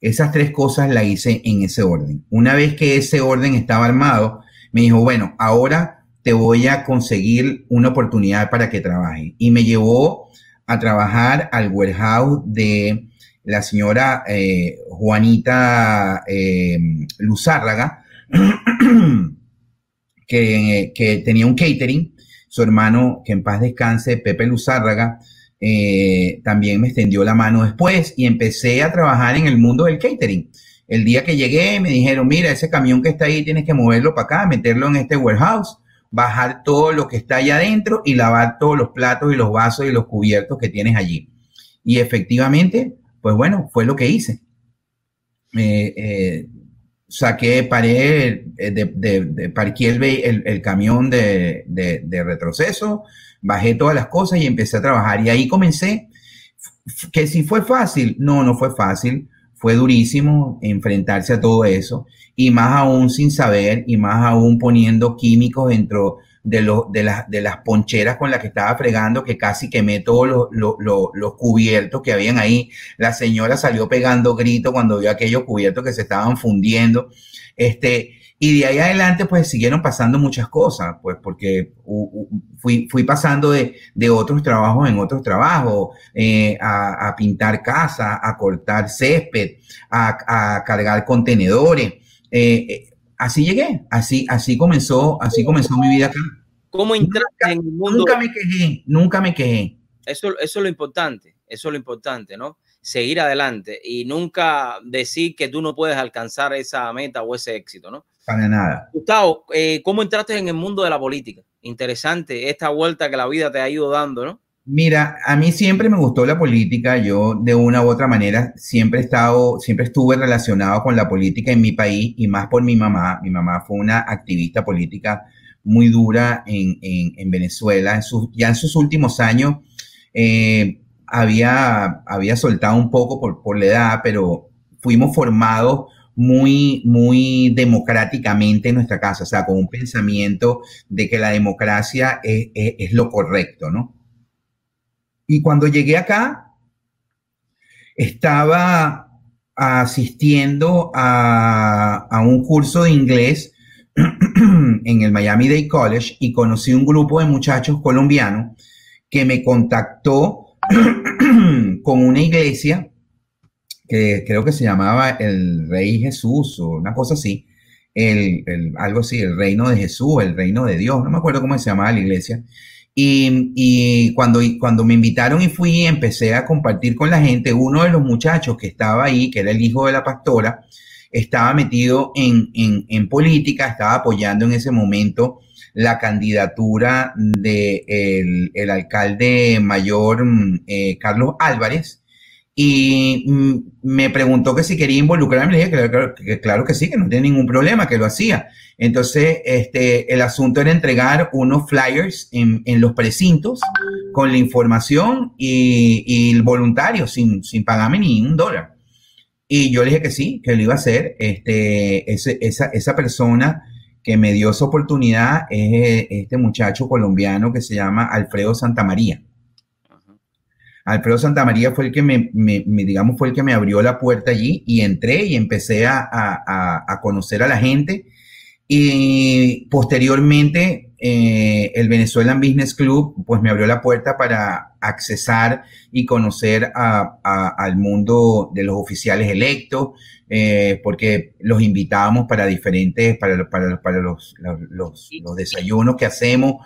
Esas tres cosas las hice en ese orden. Una vez que ese orden estaba armado, me dijo, bueno, ahora te voy a conseguir una oportunidad para que trabajes. Y me llevó a trabajar al warehouse de la señora eh, Juanita eh, Luzárraga, Que, que tenía un catering. Su hermano, que en paz descanse, Pepe Luzárraga, eh, también me extendió la mano después y empecé a trabajar en el mundo del catering. El día que llegué me dijeron, mira, ese camión que está ahí tienes que moverlo para acá, meterlo en este warehouse, bajar todo lo que está allá adentro y lavar todos los platos y los vasos y los cubiertos que tienes allí. Y efectivamente, pues bueno, fue lo que hice. eh, eh Saqué, paré, de, de, de, parqué el, el, el camión de, de, de retroceso, bajé todas las cosas y empecé a trabajar. Y ahí comencé. Que si fue fácil, no, no fue fácil. fue durísimo enfrentarse a todo eso, y más aún sin saber, y más aún poniendo químicos dentro de, lo, de, la, de las poncheras con las que estaba fregando, que casi quemé todos los, los, los, los cubiertos que habían ahí. La señora salió pegando gritos cuando vio aquellos cubiertos que se estaban fundiendo. Este, y de ahí adelante, pues, siguieron pasando muchas cosas, pues, porque u, u, fui, fui pasando de, de otros trabajos en otros trabajos, eh, a, a pintar casas, a cortar césped, a, a cargar contenedores. Eh, eh, así llegué, así, así comenzó, así comenzó mi vida acá. ¿Cómo entraste en el mundo? Nunca me quejé, nunca me quejé. Eso, eso es lo importante, eso es lo importante, ¿no? Seguir adelante y nunca decir que tú no puedes alcanzar esa meta o ese éxito, ¿no? Para nada. Gustavo, eh, ¿cómo entraste en el mundo de la política? Interesante esta vuelta que la vida te ha ido dando, ¿no? Mira, a mí siempre me gustó la política. Yo, de una u otra manera, siempre he estado, siempre estuve relacionado con la política en mi país, y más por mi mamá. Mi mamá fue una activista política muy dura en, en, en Venezuela. En sus, ya en sus últimos años eh, había, había soltado un poco por, por la edad, pero fuimos formados muy, muy democráticamente en nuestra casa, o sea, con un pensamiento de que la democracia es, es, es lo correcto, ¿no? Y cuando llegué acá, estaba asistiendo a, a un curso de inglés en el Miami-Dade College, y conocí un grupo de muchachos colombianos que me contactó con una iglesia que creo que se llamaba el Rey Jesús o una cosa así, el, el, algo así, el Reino de Jesús, el Reino de Dios, no me acuerdo cómo se llamaba la iglesia. Y, y cuando, cuando me invitaron y fui, empecé a compartir con la gente. Uno de los muchachos que estaba ahí, que era el hijo de la pastora, estaba metido en, en, en política, estaba apoyando en ese momento la candidatura de el, el alcalde mayor, eh, Carlos Álvarez, y me preguntó que si quería involucrarme. Le dije que claro, que claro que sí, que no tiene ningún problema, que lo hacía. Entonces, este, el asunto era entregar unos flyers en, en los precintos con la información y, y voluntario, sin, sin pagarme ni un dólar. Y yo le dije que sí, que lo iba a hacer. Este, ese, esa, esa persona que me dio esa oportunidad es este muchacho colombiano que se llama Alfredo Santa María. Alfredo Santa María fue el que me, me, me, digamos, fue el que me abrió la puerta allí, y entré y empecé a, a, a conocer a la gente. Y posteriormente eh, el Venezuelan Business Club, pues, me abrió la puerta para accesar y conocer a, a, al mundo de los oficiales electos, eh, porque los invitábamos para diferentes, para, para, para los, los, los, los desayunos que hacemos,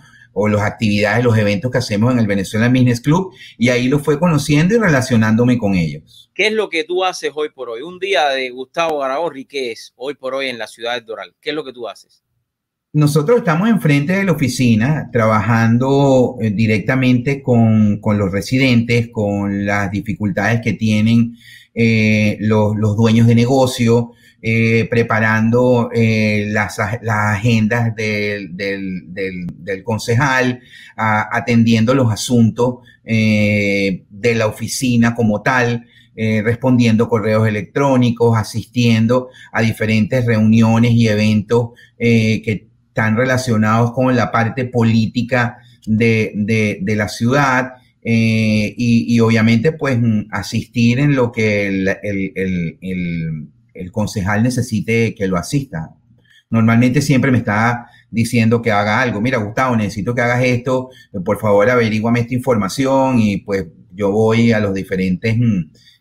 o las actividades, los eventos que hacemos en el Venezuela Business Club, y ahí lo fue conociendo y relacionándome con ellos. ¿Qué es lo que tú haces hoy por hoy? Un día de Gustavo Garagorri, ¿qué es hoy por hoy en la ciudad de Doral? ¿Qué es lo que tú haces? Nosotros estamos enfrente de la oficina trabajando directamente con, con los residentes, con las dificultades que tienen eh, los, los dueños de negocio, Eh, preparando eh, las, las agendas del, del, del, del concejal, a, atendiendo los asuntos eh, de la oficina como tal, eh, respondiendo correos electrónicos, asistiendo a diferentes reuniones y eventos eh, que están relacionados con la parte política de, de, de la ciudad. Eh, y, y obviamente, pues, asistir en lo que el, el, el, el el concejal necesite que lo asista. Normalmente siempre me está diciendo que haga algo. Mira, Gustavo, necesito que hagas esto, por favor averíguame esta información, y pues yo voy a los diferentes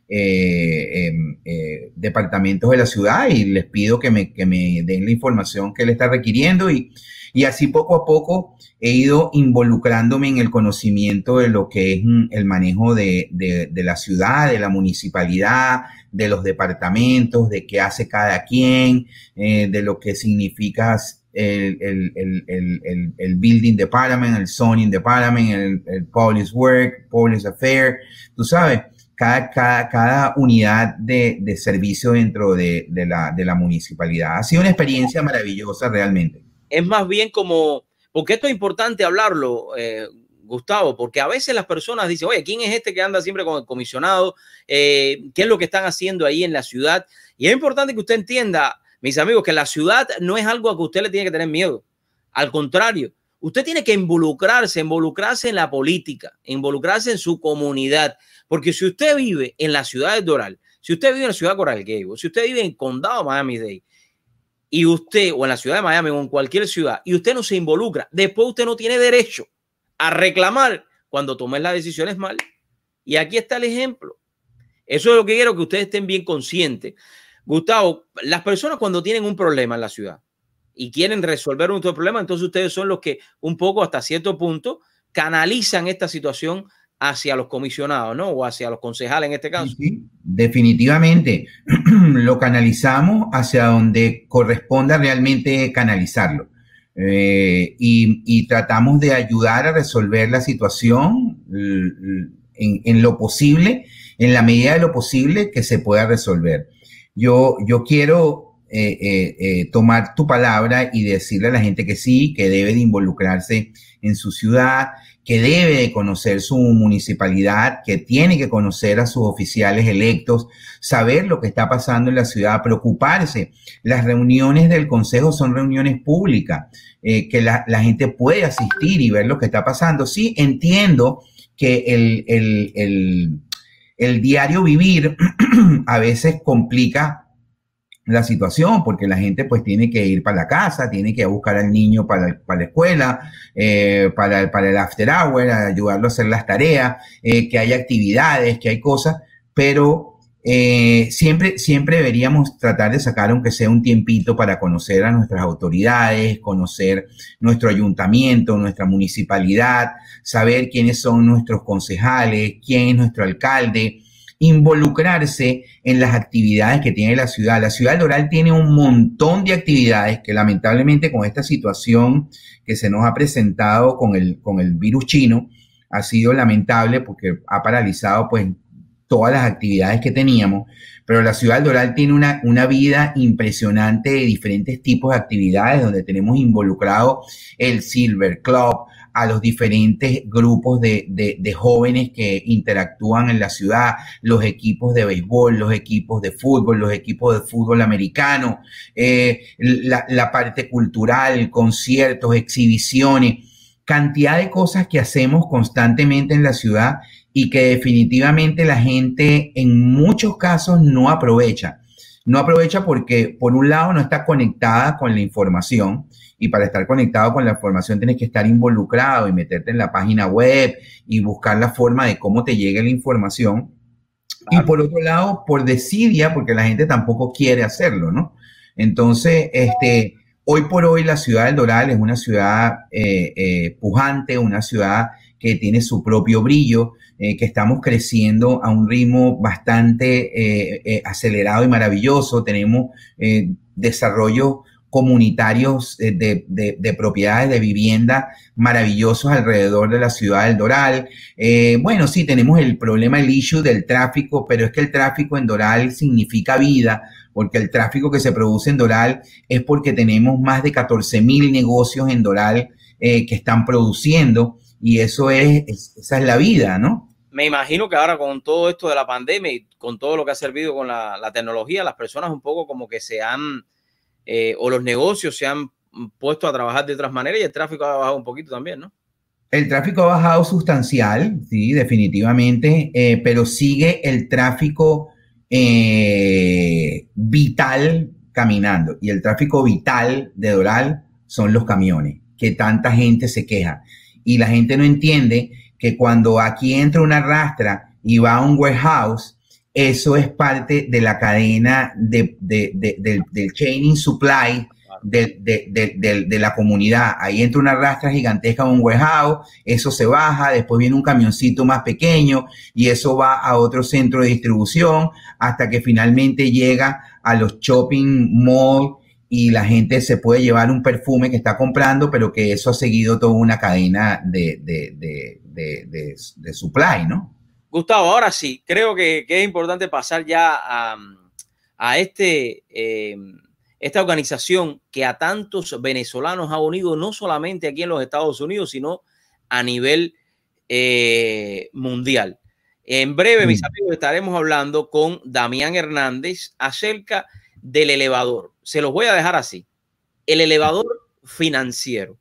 eh, eh, eh, departamentos de la ciudad y les pido que me, que me den la información que él está requiriendo, y, y así poco a poco he ido involucrándome en el conocimiento de lo que es el manejo de, de, de la ciudad, de la municipalidad, de los departamentos, de qué hace cada quien, eh, de lo que significa el, el, el, el, el, el building department, el zoning department, el, el police work, police affair, tú sabes, cada, cada, cada unidad de, de servicio dentro de, de, la, de la municipalidad. Ha sido una experiencia maravillosa realmente. Es más bien como, porque esto es importante hablarlo, eh, Gustavo, porque a veces las personas dicen, oye, ¿quién es este que anda siempre con el comisionado? Eh, ¿Qué es lo que están haciendo ahí en la ciudad? Y es importante que usted entienda, mis amigos, que la ciudad no es algo a que usted le tiene que tener miedo. Al contrario, usted tiene que involucrarse, involucrarse en la política, involucrarse en su comunidad. Porque si usted vive en la ciudad de Doral, si usted vive en la ciudad de Coral Gables, si usted vive en el condado Miami-Dade, y usted, o en la ciudad de Miami, o en cualquier ciudad, y usted no se involucra, después usted no tiene derecho a reclamar cuando tomen las decisiones mal. Y aquí está el ejemplo. Eso es lo que quiero que ustedes estén bien conscientes. Gustavo, las personas cuando tienen un problema en la ciudad y quieren resolver un problema, entonces ustedes son los que un poco hasta cierto punto canalizan esta situación hacia los comisionados, ¿no? O hacia los concejales en este caso. Sí, definitivamente lo canalizamos hacia donde corresponda realmente canalizarlo. Eh, y, y tratamos de ayudar a resolver la situación en, en lo posible, en la medida de lo posible que se pueda resolver. Yo, yo quiero eh, eh, eh, tomar tu palabra y decirle a la gente que sí, que debe de involucrarse en su ciudad, que debe de conocer su municipalidad, que tiene que conocer a sus oficiales electos, saber lo que está pasando en la ciudad, preocuparse. Las reuniones del consejo son reuniones públicas, eh, que la, la gente puede asistir y ver lo que está pasando. Sí, entiendo que el, el, el, el diario vivir a veces complica la situación, porque la gente pues tiene que ir para la casa, tiene que buscar al niño para, para la escuela, eh, para, para el after hour, ayudarlo a hacer las tareas, eh, que hay actividades, que hay cosas, pero eh, siempre, siempre deberíamos tratar de sacar aunque sea un tiempito para conocer a nuestras autoridades, conocer nuestro ayuntamiento, nuestra municipalidad, saber quiénes son nuestros concejales, quién es nuestro alcalde, involucrarse en las actividades que tiene la ciudad. La ciudad de Doral tiene un montón de actividades que lamentablemente con esta situación que se nos ha presentado con el, con el virus chino ha sido lamentable porque ha paralizado pues todas las actividades que teníamos, pero la ciudad de Doral tiene una, una vida impresionante de diferentes tipos de actividades donde tenemos involucrado el Silver Club, a los diferentes grupos de, de, de jóvenes que interactúan en la ciudad, los equipos de béisbol, los equipos de fútbol, los equipos de fútbol americano, eh, la, la parte cultural, conciertos, exhibiciones, cantidad de cosas que hacemos constantemente en la ciudad y que definitivamente la gente en muchos casos no aprovecha. No aprovecha porque, por un lado, no está conectada con la información, y para estar conectado con la información tienes que estar involucrado y meterte en la página web y buscar la forma de cómo te llegue la información. Claro. Y por otro lado, por desidia, porque la gente tampoco quiere hacerlo, ¿no? Entonces, este, hoy por hoy la ciudad del Doral es una ciudad eh, eh, pujante, una ciudad que tiene su propio brillo, eh, que estamos creciendo a un ritmo bastante eh, eh, acelerado y maravilloso. Tenemos eh, desarrollo comunitarios de, de, de propiedades de vivienda maravillosos alrededor de la ciudad del Doral. Eh, bueno, sí, tenemos el problema, el issue del tráfico, pero es que el tráfico en Doral significa vida, porque el tráfico que se produce en Doral es porque tenemos más de catorce mil negocios en Doral eh, que están produciendo y eso es, es, esa es la vida, ¿no? Me imagino que ahora con todo esto de la pandemia y con todo lo que ha servido con la, la tecnología, las personas un poco como que se han... Eh, o los negocios se han puesto a trabajar de otras maneras y el tráfico ha bajado un poquito también, ¿no? El tráfico ha bajado sustancial, sí, definitivamente, eh, pero sigue el tráfico eh, vital caminando. Y el tráfico vital de Doral son los camiones, que tanta gente se queja. Y la gente no entiende que cuando aquí entra una rastra y va a un warehouse, eso es parte de la cadena de, de, de, de, del, del chaining supply de, de, de, de, de la comunidad. Ahí entra una rastra gigantesca en un warehouse, eso se baja, después viene un camioncito más pequeño y eso va a otro centro de distribución hasta que finalmente llega a los shopping malls y la gente se puede llevar un perfume que está comprando, pero que eso ha seguido toda una cadena de, de, de, de, de, de supply, ¿no? Gustavo, ahora sí, creo que, que es importante pasar ya a, a este, eh, esta organización que a tantos venezolanos ha unido, no solamente aquí en los Estados Unidos, sino a nivel eh, mundial. En breve, mm. mis amigos, estaremos hablando con Damián Hernández acerca del elevador. Se los voy a dejar así, el elevador financiero.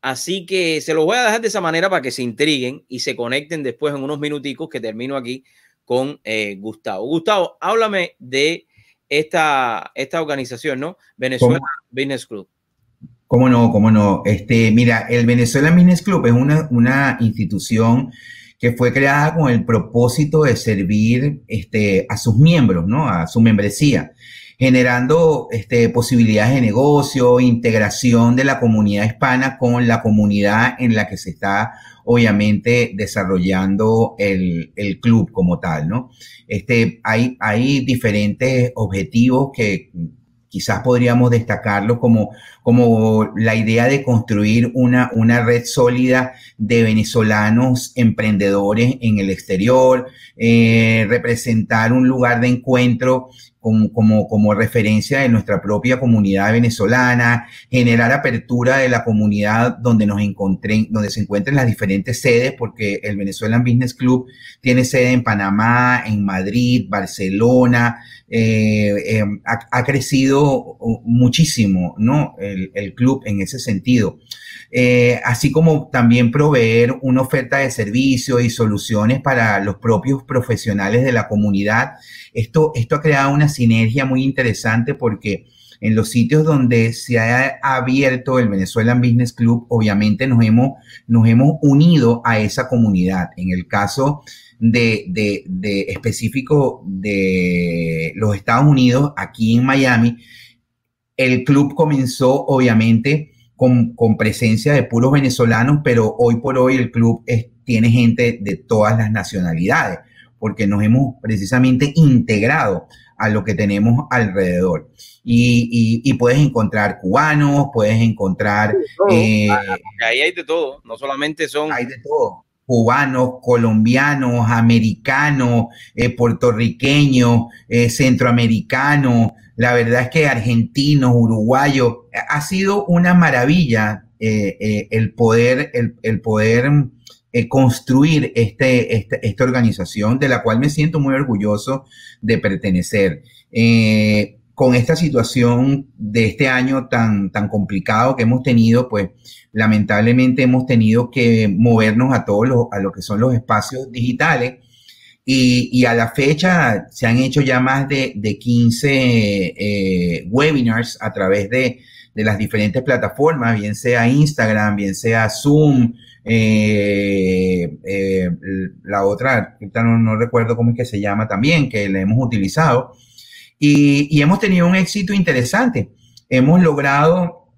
Así que se los voy a dejar de esa manera para que se intriguen y se conecten después en unos minuticos que termino aquí con eh, Gustavo. Gustavo, háblame de esta, esta organización, ¿no? Venezuela ¿Cómo? Business Club. ¿Cómo no? ¿Cómo no? Este, mira, el Venezuela Business Club es una, una institución que fue creada con el propósito de servir este, a sus miembros, ¿no? A su membresía, generando este, posibilidades de negocio, integración de la comunidad hispana con la comunidad en la que se está, obviamente, desarrollando el, el club como tal, ¿no? Este, hay, hay diferentes objetivos que quizás podríamos destacarlo como, como la idea de construir una, una red sólida de venezolanos emprendedores en el exterior, eh, representar un lugar de encuentro como, como, como referencia de nuestra propia comunidad venezolana, generar apertura de la comunidad donde nos encontren, donde se encuentren las diferentes sedes, porque el Venezuelan Business Club tiene sede en Panamá, en Madrid, Barcelona, eh, eh, ha, ha crecido muchísimo, ¿no? El, el club en ese sentido. Eh, así como también proveer una oferta de servicios y soluciones para los propios profesionales de la comunidad. Esto, esto ha creado una sinergia muy interesante porque en los sitios donde se ha abierto el Venezuelan Business Club, obviamente nos hemos, nos hemos unido a esa comunidad. En el caso de, de, de específico de los Estados Unidos, aquí en Miami, el club comenzó obviamente con, con presencia de puros venezolanos, pero hoy por hoy el club es, tiene gente de todas las nacionalidades, porque nos hemos precisamente integrado a lo que tenemos alrededor. Y, y, y puedes encontrar cubanos, puedes encontrar... Eh, ahí hay de todo, no solamente son... Hay de todo. Cubanos, colombianos, americanos, eh, puertorriqueños, eh, centroamericanos, la verdad es que argentinos, uruguayos. Ha sido una maravilla eh, eh, el poder... El, el poder Eh, construir este, este, esta organización de la cual me siento muy orgulloso de pertenecer. Eh, con esta situación de este año tan, tan complicado que hemos tenido, pues lamentablemente hemos tenido que movernos a todos los, a lo que son los espacios digitales y, y a la fecha se han hecho ya más de, de quince eh, webinars a través de, de las diferentes plataformas, bien sea Instagram, bien sea Zoom, Eh, eh, la otra, no, no recuerdo cómo es que se llama también, que la hemos utilizado y, y hemos tenido un éxito interesante. Hemos logrado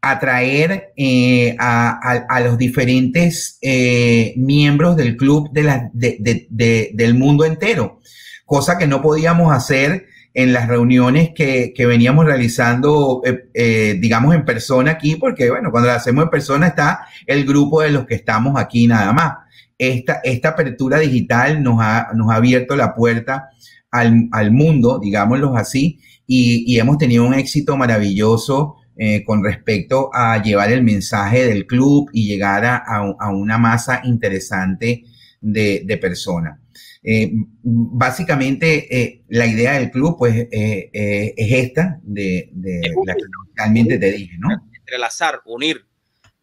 atraer eh, a, a, a los diferentes eh, miembros del club de la, de, de, de, del mundo entero, cosa que no podíamos hacer en las reuniones que, que veníamos realizando, eh, eh, digamos, en persona aquí, porque, bueno, cuando las hacemos en persona está el grupo de los que estamos aquí nada más. Esta, esta apertura digital nos ha, nos ha abierto la puerta al, al mundo, digámoslo así, y, y hemos tenido un éxito maravilloso eh, con respecto a llevar el mensaje del club y llegar a, a, a una masa interesante de, de personas. Eh, básicamente eh, la idea del club pues eh, eh, es esta de, de es la que realmente te dije, ¿no? Entrelazar, unir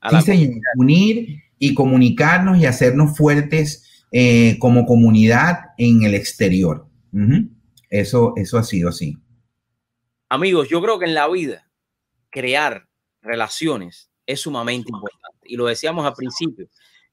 a sí, la señor, unir y comunicarnos y hacernos fuertes eh, como comunidad en el exterior. Uh-huh. Eso, eso ha sido así. Amigos, yo creo que en la vida crear relaciones es sumamente importante y lo decíamos al principio.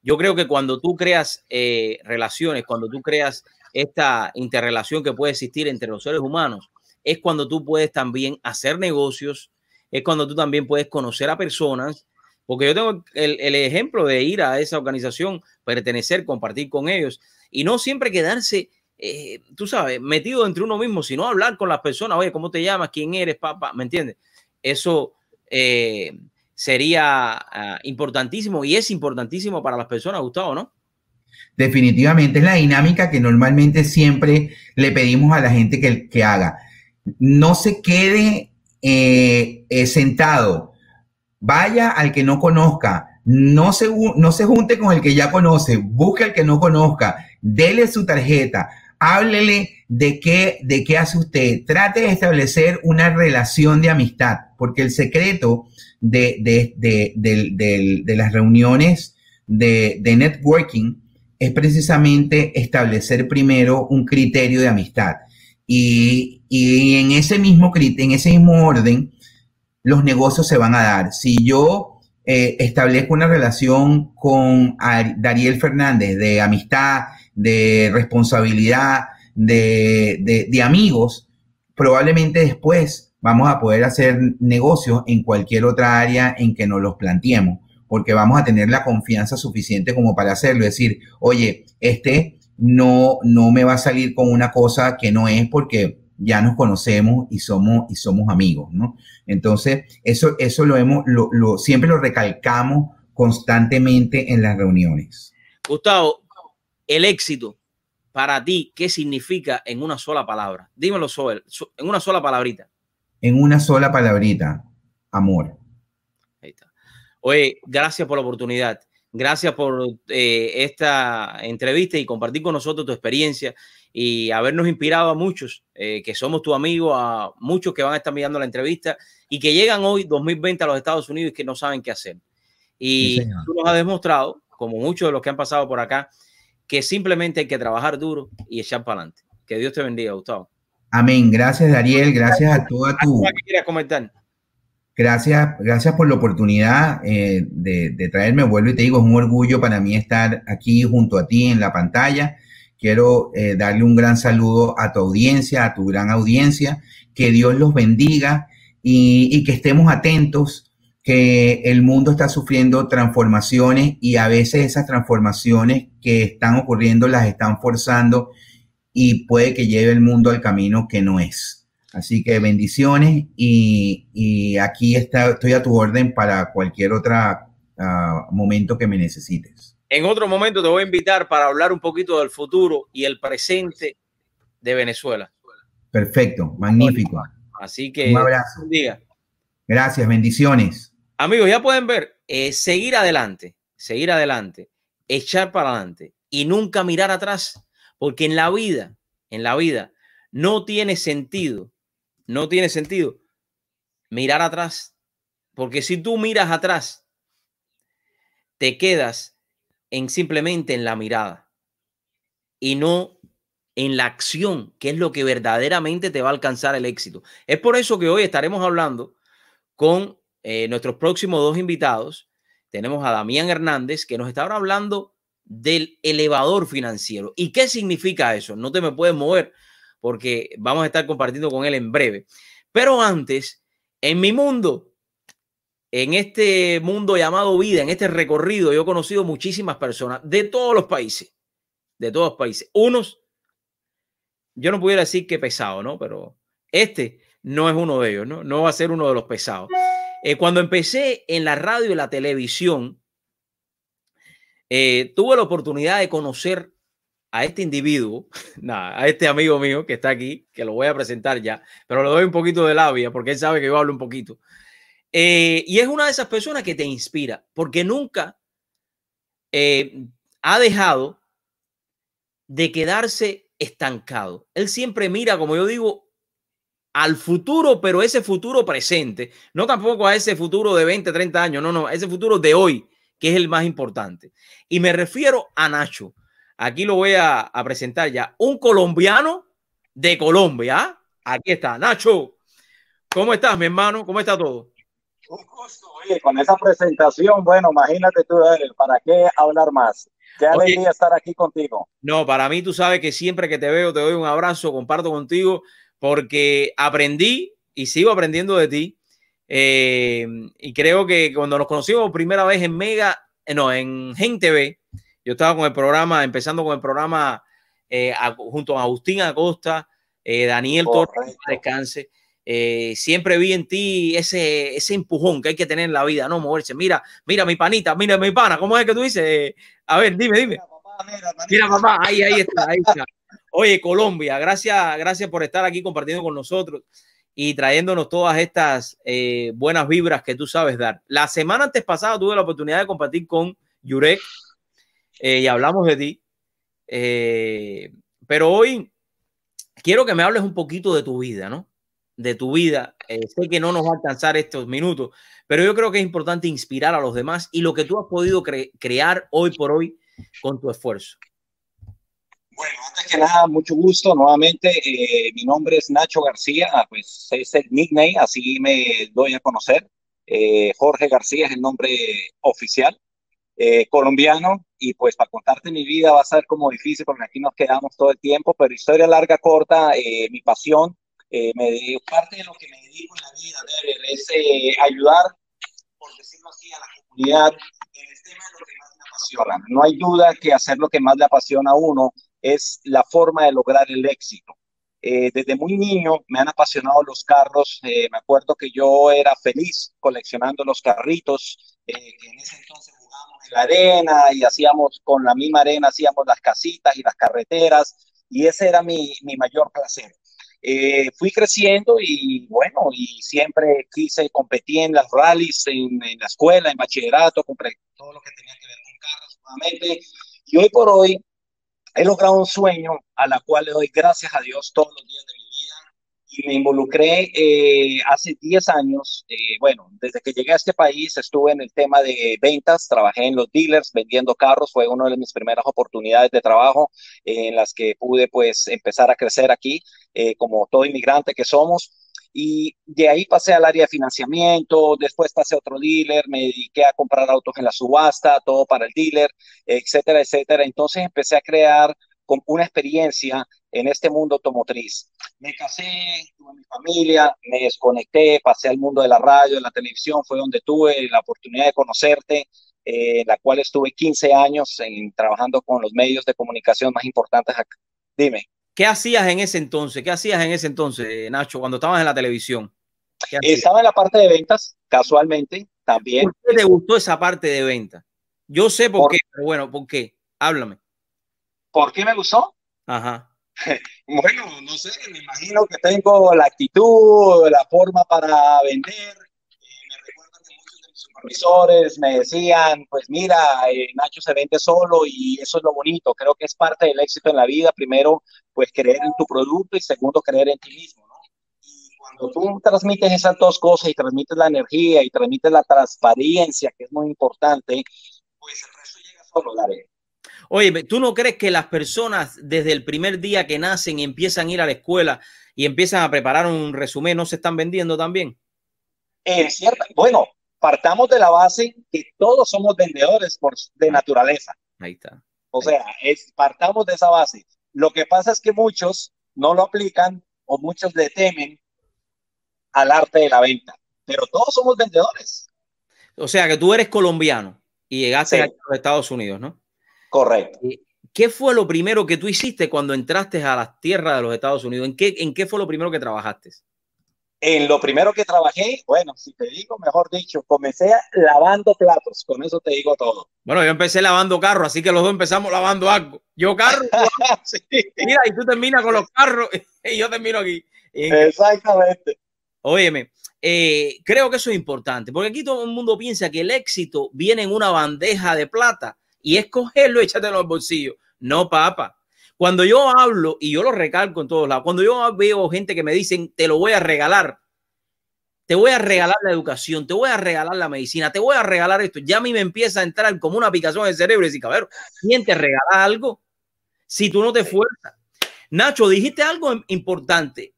Yo creo que cuando tú creas eh, relaciones, cuando tú creas esta interrelación que puede existir entre los seres humanos, es cuando tú puedes también hacer negocios, es cuando tú también puedes conocer a personas, porque yo tengo el, el ejemplo de ir a esa organización, pertenecer, compartir con ellos y no siempre quedarse, eh, tú sabes, metido entre uno mismo, sino hablar con las personas. Oye, ¿cómo te llamas? ¿Quién eres, papá? ¿Me entiendes? Eso... Eh, sería uh, importantísimo y es importantísimo para las personas, Gustavo, ¿no? Definitivamente es la dinámica que normalmente siempre le pedimos a la gente que, que haga. No se quede eh, eh, sentado, vaya al que no conozca, No se, no se junte con el que ya conoce, busque al que no conozca, dele su tarjeta, háblele de qué, de qué hace usted, trate de establecer una relación de amistad, porque el secreto de, de, de, de, de, de las reuniones de, de networking es precisamente establecer primero un criterio de amistad. Y, y en ese mismo en ese mismo orden, los negocios se van a dar. Si yo eh, establezco una relación con Dariel Fernández de amistad, de responsabilidad, de, de, de amigos, probablemente después vamos a poder hacer negocios en cualquier otra área en que nos los planteemos, porque vamos a tener la confianza suficiente como para hacerlo. Es decir, oye, este... No, no me va a salir con una cosa que no es, porque ya nos conocemos y somos, y somos amigos, ¿no? Entonces, eso, eso lo hemos, lo, lo, siempre lo recalcamos constantemente en las reuniones. Gustavo, el éxito para ti, ¿qué significa en una sola palabra? Dímelo, Zoel, en una sola palabrita. En una sola palabrita, amor. Ahí está. Oye, gracias por la oportunidad. Gracias por eh, esta entrevista y compartir con nosotros tu experiencia y habernos inspirado a muchos eh, que somos tu amigo, a muchos que van a estar mirando la entrevista y que llegan hoy dos mil veinte a los Estados Unidos y que no saben qué hacer. Y sí, tú nos has demostrado, como muchos de los que han pasado por acá, que simplemente hay que trabajar duro y echar para adelante. Que Dios te bendiga, Gustavo. Amén. Gracias, Dariel. Gracias a toda tu... ¿Qué quieres comentar? Gracias, gracias por la oportunidad eh, de, de traerme. Vuelvo y te digo, es un orgullo para mí estar aquí junto a ti en la pantalla. Quiero eh, darle un gran saludo a tu audiencia, a tu gran audiencia. Que Dios los bendiga y, y que estemos atentos, que el mundo está sufriendo transformaciones y a veces esas transformaciones que están ocurriendo las están forzando y puede que lleve el mundo al camino que no es. Así que bendiciones y, y aquí está, estoy a tu orden para cualquier otro uh, momento que me necesites. En otro momento te voy a invitar para hablar un poquito del futuro y el presente de Venezuela. Perfecto, magnífico. Así que un abrazo. Bendiga. Gracias, bendiciones. Amigos, ya pueden ver, eh, seguir adelante, seguir adelante, echar para adelante y nunca mirar atrás, porque en la vida, en la vida no tiene sentido. No tiene sentido mirar atrás, porque si tú miras atrás, te quedas en simplemente en la mirada y no en la acción, que es lo que verdaderamente te va a alcanzar el éxito. Es por eso que hoy estaremos hablando con eh, nuestros próximos dos invitados. Tenemos a Damián Hernández, que nos está ahora hablando del elevador financiero. ¿Y qué significa eso? No te me puedes mover, porque vamos a estar compartiendo con él en breve. Pero antes, en mi mundo, en este mundo llamado vida, en este recorrido, yo he conocido muchísimas personas de todos los países, de todos los países. Unos, yo no pudiera decir que pesado, ¿no? Pero este no es uno de ellos, ¿no? No va a ser uno de los pesados. Eh, cuando empecé en la radio y la televisión, eh, tuve la oportunidad de conocer a este individuo, nada, a este amigo mío que está aquí, que lo voy a presentar ya, pero le doy un poquito de labia porque él sabe que yo hablo un poquito. Eh, y es una de esas personas que te inspira, porque nunca eh, ha dejado de quedarse estancado. Él siempre mira, como yo digo, al futuro, pero ese futuro presente, no tampoco a ese futuro de veinte, treinta años, no, no, a ese futuro de hoy, que es el más importante. Y me refiero a Nacho. Aquí lo voy a, a presentar ya. Un colombiano de Colombia. Aquí está, Nacho. ¿Cómo estás, mi hermano? ¿Cómo está todo? Un gusto, oye, con esa presentación. Bueno, imagínate tú, ¿para qué hablar más? Qué alegría, oye, estar aquí contigo. No, para mí, tú sabes que siempre que te veo, te doy un abrazo, comparto contigo, porque aprendí y sigo aprendiendo de ti. Eh, y creo que cuando nos conocimos primera vez en Mega, no, en Gente B, yo estaba con el programa, empezando con el programa eh, a, junto a Agustín Acosta, eh, Daniel Torres, descanse. Eh, siempre vi en ti ese, ese empujón que hay que tener en la vida, no moverse. Mira, mira mi panita, mira mi pana, ¿cómo es que tú dices? Eh, a ver, dime, dime. Mira, papá, mira, mira, papá, ahí, ahí está, ahí está. Oye, Colombia, gracias, gracias por estar aquí compartiendo con nosotros. y trayéndonos todas estas eh, buenas vibras que tú sabes dar. La semana antes pasada tuve la oportunidad de compartir con Yurek eh, y hablamos de ti. Eh, pero hoy quiero que me hables un poquito de tu vida, ¿no? De tu vida. Eh, sé que no nos va a alcanzar estos minutos, pero yo creo que es importante inspirar a los demás y lo que tú has podido cre crear hoy por hoy con tu esfuerzo. Bueno, antes que nada, mucho gusto nuevamente. Eh, mi nombre es Nacho García, pues es el nickname, así me doy a conocer. Eh, Jorge García es el nombre oficial, eh, colombiano, y pues para contarte mi vida va a ser como difícil porque aquí nos quedamos todo el tiempo, pero historia larga, corta, eh, mi pasión, eh, me, parte de lo que me dedico en la vida de, es eh, ayudar, por decirlo así, a la comunidad en el tema de lo que más me apasiona. No hay duda que hacer lo que más le apasiona a uno es la forma de lograr el éxito. Eh, desde muy niño me han apasionado los carros. Eh, me acuerdo que yo era feliz coleccionando los carritos. Eh, que en ese entonces jugábamos en la arena y hacíamos, con la misma arena, hacíamos las casitas y las carreteras. Y ese era mi, mi mayor placer. Eh, fui creciendo y bueno, y siempre quise competir en las rallies, en, en la escuela, en bachillerato, compré todo lo que tenía que ver con carros nuevamente. Y hoy por hoy, he logrado un sueño a la cual le doy gracias a Dios todos los días de mi vida, y me involucré eh, hace diez años. Eh, bueno, desde que llegué a este país estuve en el tema de ventas, trabajé en los dealers vendiendo carros, fue una de mis primeras oportunidades de trabajo eh, en las que pude pues empezar a crecer aquí eh, como todo inmigrante que somos. Y de ahí pasé al área de financiamiento, después pasé a otro dealer, me dediqué a comprar autos en la subasta, todo para el dealer, etcétera, etcétera. Entonces empecé a crear con una experiencia en este mundo automotriz. Me casé, tuve mi familia, me desconecté, pasé al mundo de la radio, de la televisión, fue donde tuve la oportunidad de conocerte, eh, en la cual estuve quince años en, trabajando con los medios de comunicación más importantes acá. Dime. ¿Qué hacías en ese entonces? ¿Qué hacías en ese entonces, Nacho, cuando estabas en la televisión? Estaba en la parte de ventas, casualmente, también. ¿Por qué te gustó esa parte de ventas? Yo sé por, por qué, pero bueno, ¿por qué? Háblame. ¿Por qué me gustó? Ajá. Bueno, no sé, me imagino que tengo la actitud, la forma para vender. Supervisores me decían, pues mira, eh, Nacho se vende solo, y eso es lo bonito. Creo que es parte del éxito en la vida. Primero, pues creer en tu producto, y segundo, creer en ti mismo, ¿no? Y cuando tú transmites esas dos cosas, y transmites la energía y transmites la transparencia, que es muy importante, pues el resto llega solo, Dariel. Oye, ¿tú no crees que las personas desde el primer día que nacen y empiezan a ir a la escuela y empiezan a preparar un resumen, no se están vendiendo también? Eh, cierto. Bueno, partamos de la base que todos somos vendedores por, de naturaleza. Ahí está. O sea, es, partamos de esa base. Lo que pasa es que muchos no lo aplican o muchos le temen al arte de la venta. Pero todos somos vendedores. O sea, que tú eres colombiano y llegaste sí. a los Estados Unidos, ¿no? Correcto. ¿Qué fue lo primero que tú hiciste cuando entraste a las tierras de los Estados Unidos? ¿En qué, en qué fue lo primero que trabajaste? En lo primero que trabajé, bueno, si te digo, mejor dicho, comencé lavando platos. Con eso te digo todo. Bueno, yo empecé lavando carros, así que los dos empezamos lavando algo. Yo carro, sí. Mira, y tú terminas con los carros y yo termino aquí. Exactamente. Óyeme, eh, creo que eso es importante, porque aquí todo el mundo piensa que el éxito viene en una bandeja de plata y es cogerlo y echártelo al bolsillo. No, papá. Cuando yo hablo, y yo lo recalco en todos lados, cuando yo veo gente que me dicen, te lo voy a regalar, te voy a regalar la educación, te voy a regalar la medicina, te voy a regalar esto, ya a mí me empieza a entrar como una picazón en el cerebro y decir, cabrón, ¿quién te regala algo si tú no te esfuerzas? Nacho, dijiste algo importante.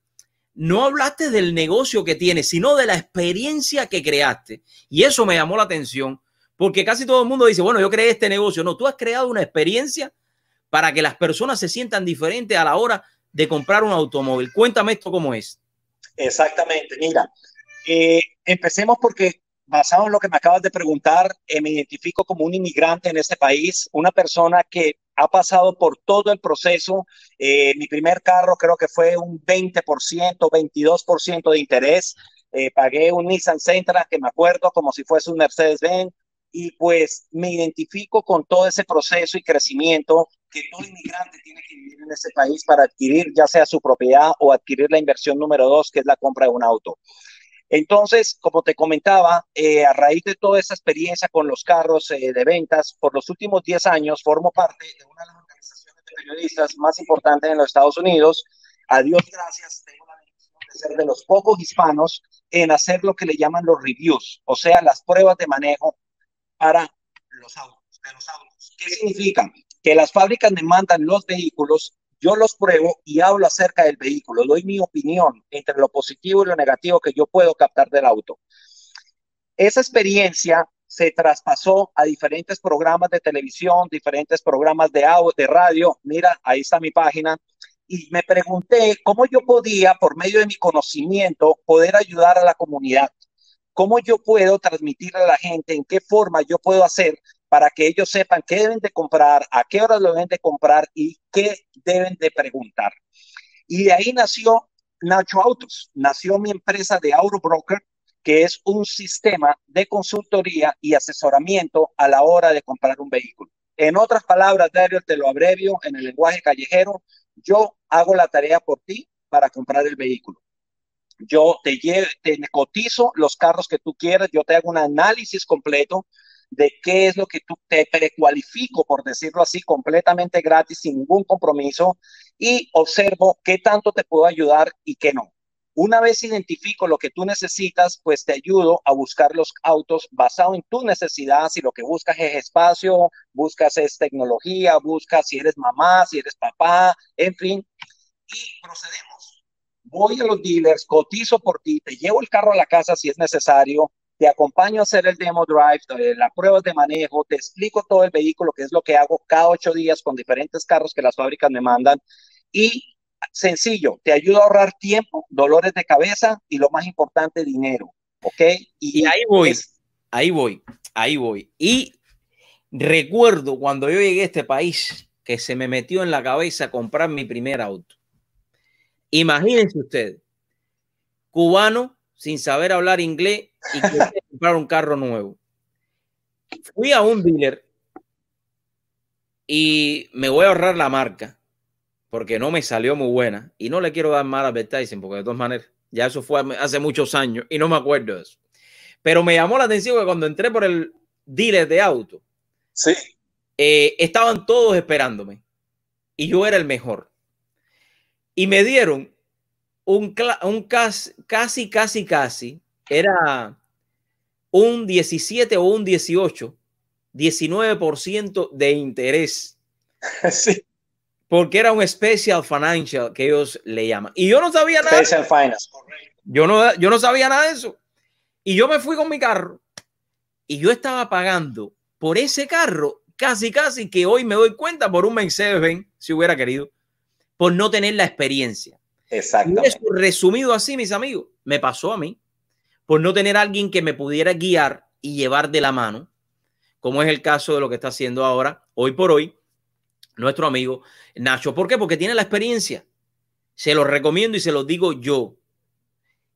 No hablaste del negocio que tienes, sino de la experiencia que creaste. Y eso me llamó la atención, porque casi todo el mundo dice, bueno, yo creé este negocio. No, tú has creado una experiencia para que las personas se sientan diferentes a la hora de comprar un automóvil. Cuéntame esto cómo es. Exactamente, mira, eh, empecemos porque basado en lo que me acabas de preguntar, eh, me identifico como un inmigrante en este país, una persona que ha pasado por todo el proceso. Eh, mi primer carro creo que fue un veinte por ciento, veintidós por ciento de interés. Eh, pagué un Nissan Sentra, que me acuerdo como si fuese un Mercedes-Benz, y pues me identifico con todo ese proceso y crecimiento que todo inmigrante tiene que vivir en este país para adquirir ya sea su propiedad o adquirir la inversión número dos, que es la compra de un auto. Entonces, como te comentaba, eh, a raíz de toda esa experiencia con los carros eh, de ventas, por los últimos diez años formo parte de una de las organizaciones de periodistas más importantes en los Estados Unidos. A Dios gracias, tengo la bendición de ser de los pocos hispanos en hacer lo que le llaman los reviews, o sea, las pruebas de manejo para los autos, de los autos. ¿Qué significa? Que las fábricas me mandan los vehículos, yo los pruebo y hablo acerca del vehículo, doy mi opinión entre lo positivo y lo negativo que yo puedo captar del auto. Esa experiencia se traspasó a diferentes programas de televisión, diferentes programas de, audio, de radio. Mira, ahí está mi página. Y me pregunté cómo yo podía, por medio de mi conocimiento, poder ayudar a la comunidad. Cómo yo puedo transmitirle a la gente, en qué forma yo puedo hacer para que ellos sepan qué deben de comprar, a qué hora lo deben de comprar y qué deben de preguntar. Y de ahí nació Nacho Autos, nació mi empresa de Auto Broker, que es un sistema de consultoría y asesoramiento a la hora de comprar un vehículo. En otras palabras, Dario, te lo abrevio en el lenguaje callejero, yo hago la tarea por ti para comprar el vehículo. Yo te, llevo, te cotizo los carros que tú quieras, yo te hago un análisis completo de qué es lo que tú te precualifico, por decirlo así, completamente gratis, sin ningún compromiso, y observo qué tanto te puedo ayudar y qué no. Una vez identifico lo que tú necesitas, pues te ayudo a buscar los autos basado en tu necesidad. Si lo que buscas es espacio, buscas es tecnología, buscas si eres mamá, si eres papá, en fin, y procedemos. Voy a los dealers, cotizo por ti, te llevo el carro a la casa si es necesario, te acompaño a hacer el demo drive, las pruebas de manejo, te explico todo el vehículo, que es lo que hago cada ocho días con diferentes carros que las fábricas me mandan. Y sencillo, te ayuda a ahorrar tiempo, dolores de cabeza y lo más importante, dinero. ¿Ok? Y, y ahí voy, es... ahí voy, ahí voy. Y recuerdo cuando yo llegué a este país que se me metió en la cabeza comprar mi primer auto. Imagínense ustedes, cubano, sin saber hablar inglés y quería comprar un carro nuevo. Fui a un dealer y me voy a ahorrar la marca porque no me salió muy buena y no le quiero dar mal advertising porque de todas maneras ya eso fue hace muchos años y no me acuerdo de eso. Pero me llamó la atención que cuando entré por el dealer de auto, sí, eh, estaban todos esperándome y yo era el mejor. Y me dieron Un, un casi, casi, casi, casi, era un diecisiete o un dieciocho, diecinueve por ciento de interés. Sí. Porque era un special financial que ellos le llaman. Y yo no sabía nada. Special finance. Yo no, yo no sabía nada de eso. Y yo me fui con mi carro y yo estaba pagando por ese carro casi, casi que hoy me doy cuenta por un Mercedes-Benz, si hubiera querido, por no tener la experiencia. Exactamente. Y eso, resumido así, mis amigos, me pasó a mí por no tener a alguien que me pudiera guiar y llevar de la mano, como es el caso de lo que está haciendo ahora, hoy por hoy, nuestro amigo Nacho. ¿Por qué? Porque tiene la experiencia. Se los recomiendo y se los digo yo.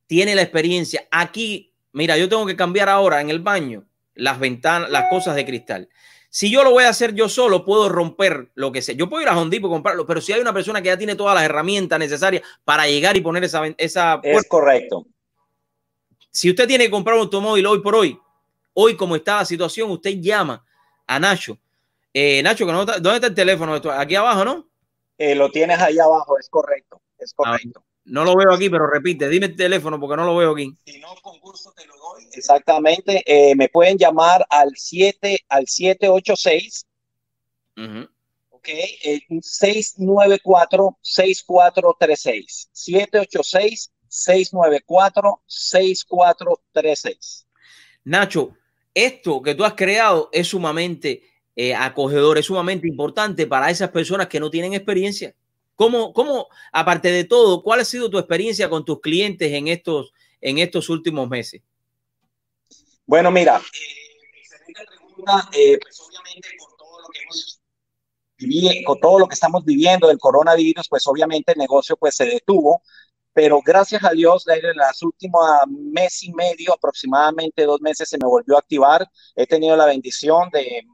Tiene la experiencia. Aquí, mira, yo tengo que cambiar ahora en el baño las ventanas, las cosas de cristal. Si yo lo voy a hacer yo solo, puedo romper lo que sea. Yo puedo ir a Home Depot y comprarlo, pero si hay una persona que ya tiene todas las herramientas necesarias para llegar y poner esa... esa es puerta, correcto. Si usted tiene que comprar un automóvil hoy por hoy, hoy como está la situación, usted llama a Nacho. Eh, Nacho, ¿dónde está el teléfono? Aquí abajo, ¿no? Eh, lo tienes ahí abajo, es correcto. Es correcto. Ah, no lo veo aquí, pero repite, dime el teléfono porque no lo veo aquí. Si no, con gusto te lo doy. Exactamente. Eh, me pueden llamar al siete, al siete ocho seis. Uh-huh. Ok. Eh, seis nueve cuatro, seis cuatro tres seis. siete ocho seis, seis nueve cuatro, seis cuatro tres seis. Nacho, esto que tú has creado es sumamente eh, acogedor, es sumamente importante para esas personas que no tienen experiencia. ¿Cómo, cómo, aparte de todo, cuál ha sido tu experiencia con tus clientes en estos, en estos últimos meses? Bueno, mira, eh, excelente pregunta. Eh, pues obviamente con todo lo que hemos vivido, con todo lo que estamos viviendo del coronavirus, pues obviamente el negocio pues se detuvo, pero gracias a Dios, en los últimos mes y medio, aproximadamente dos meses, se me volvió a activar. He tenido la bendición de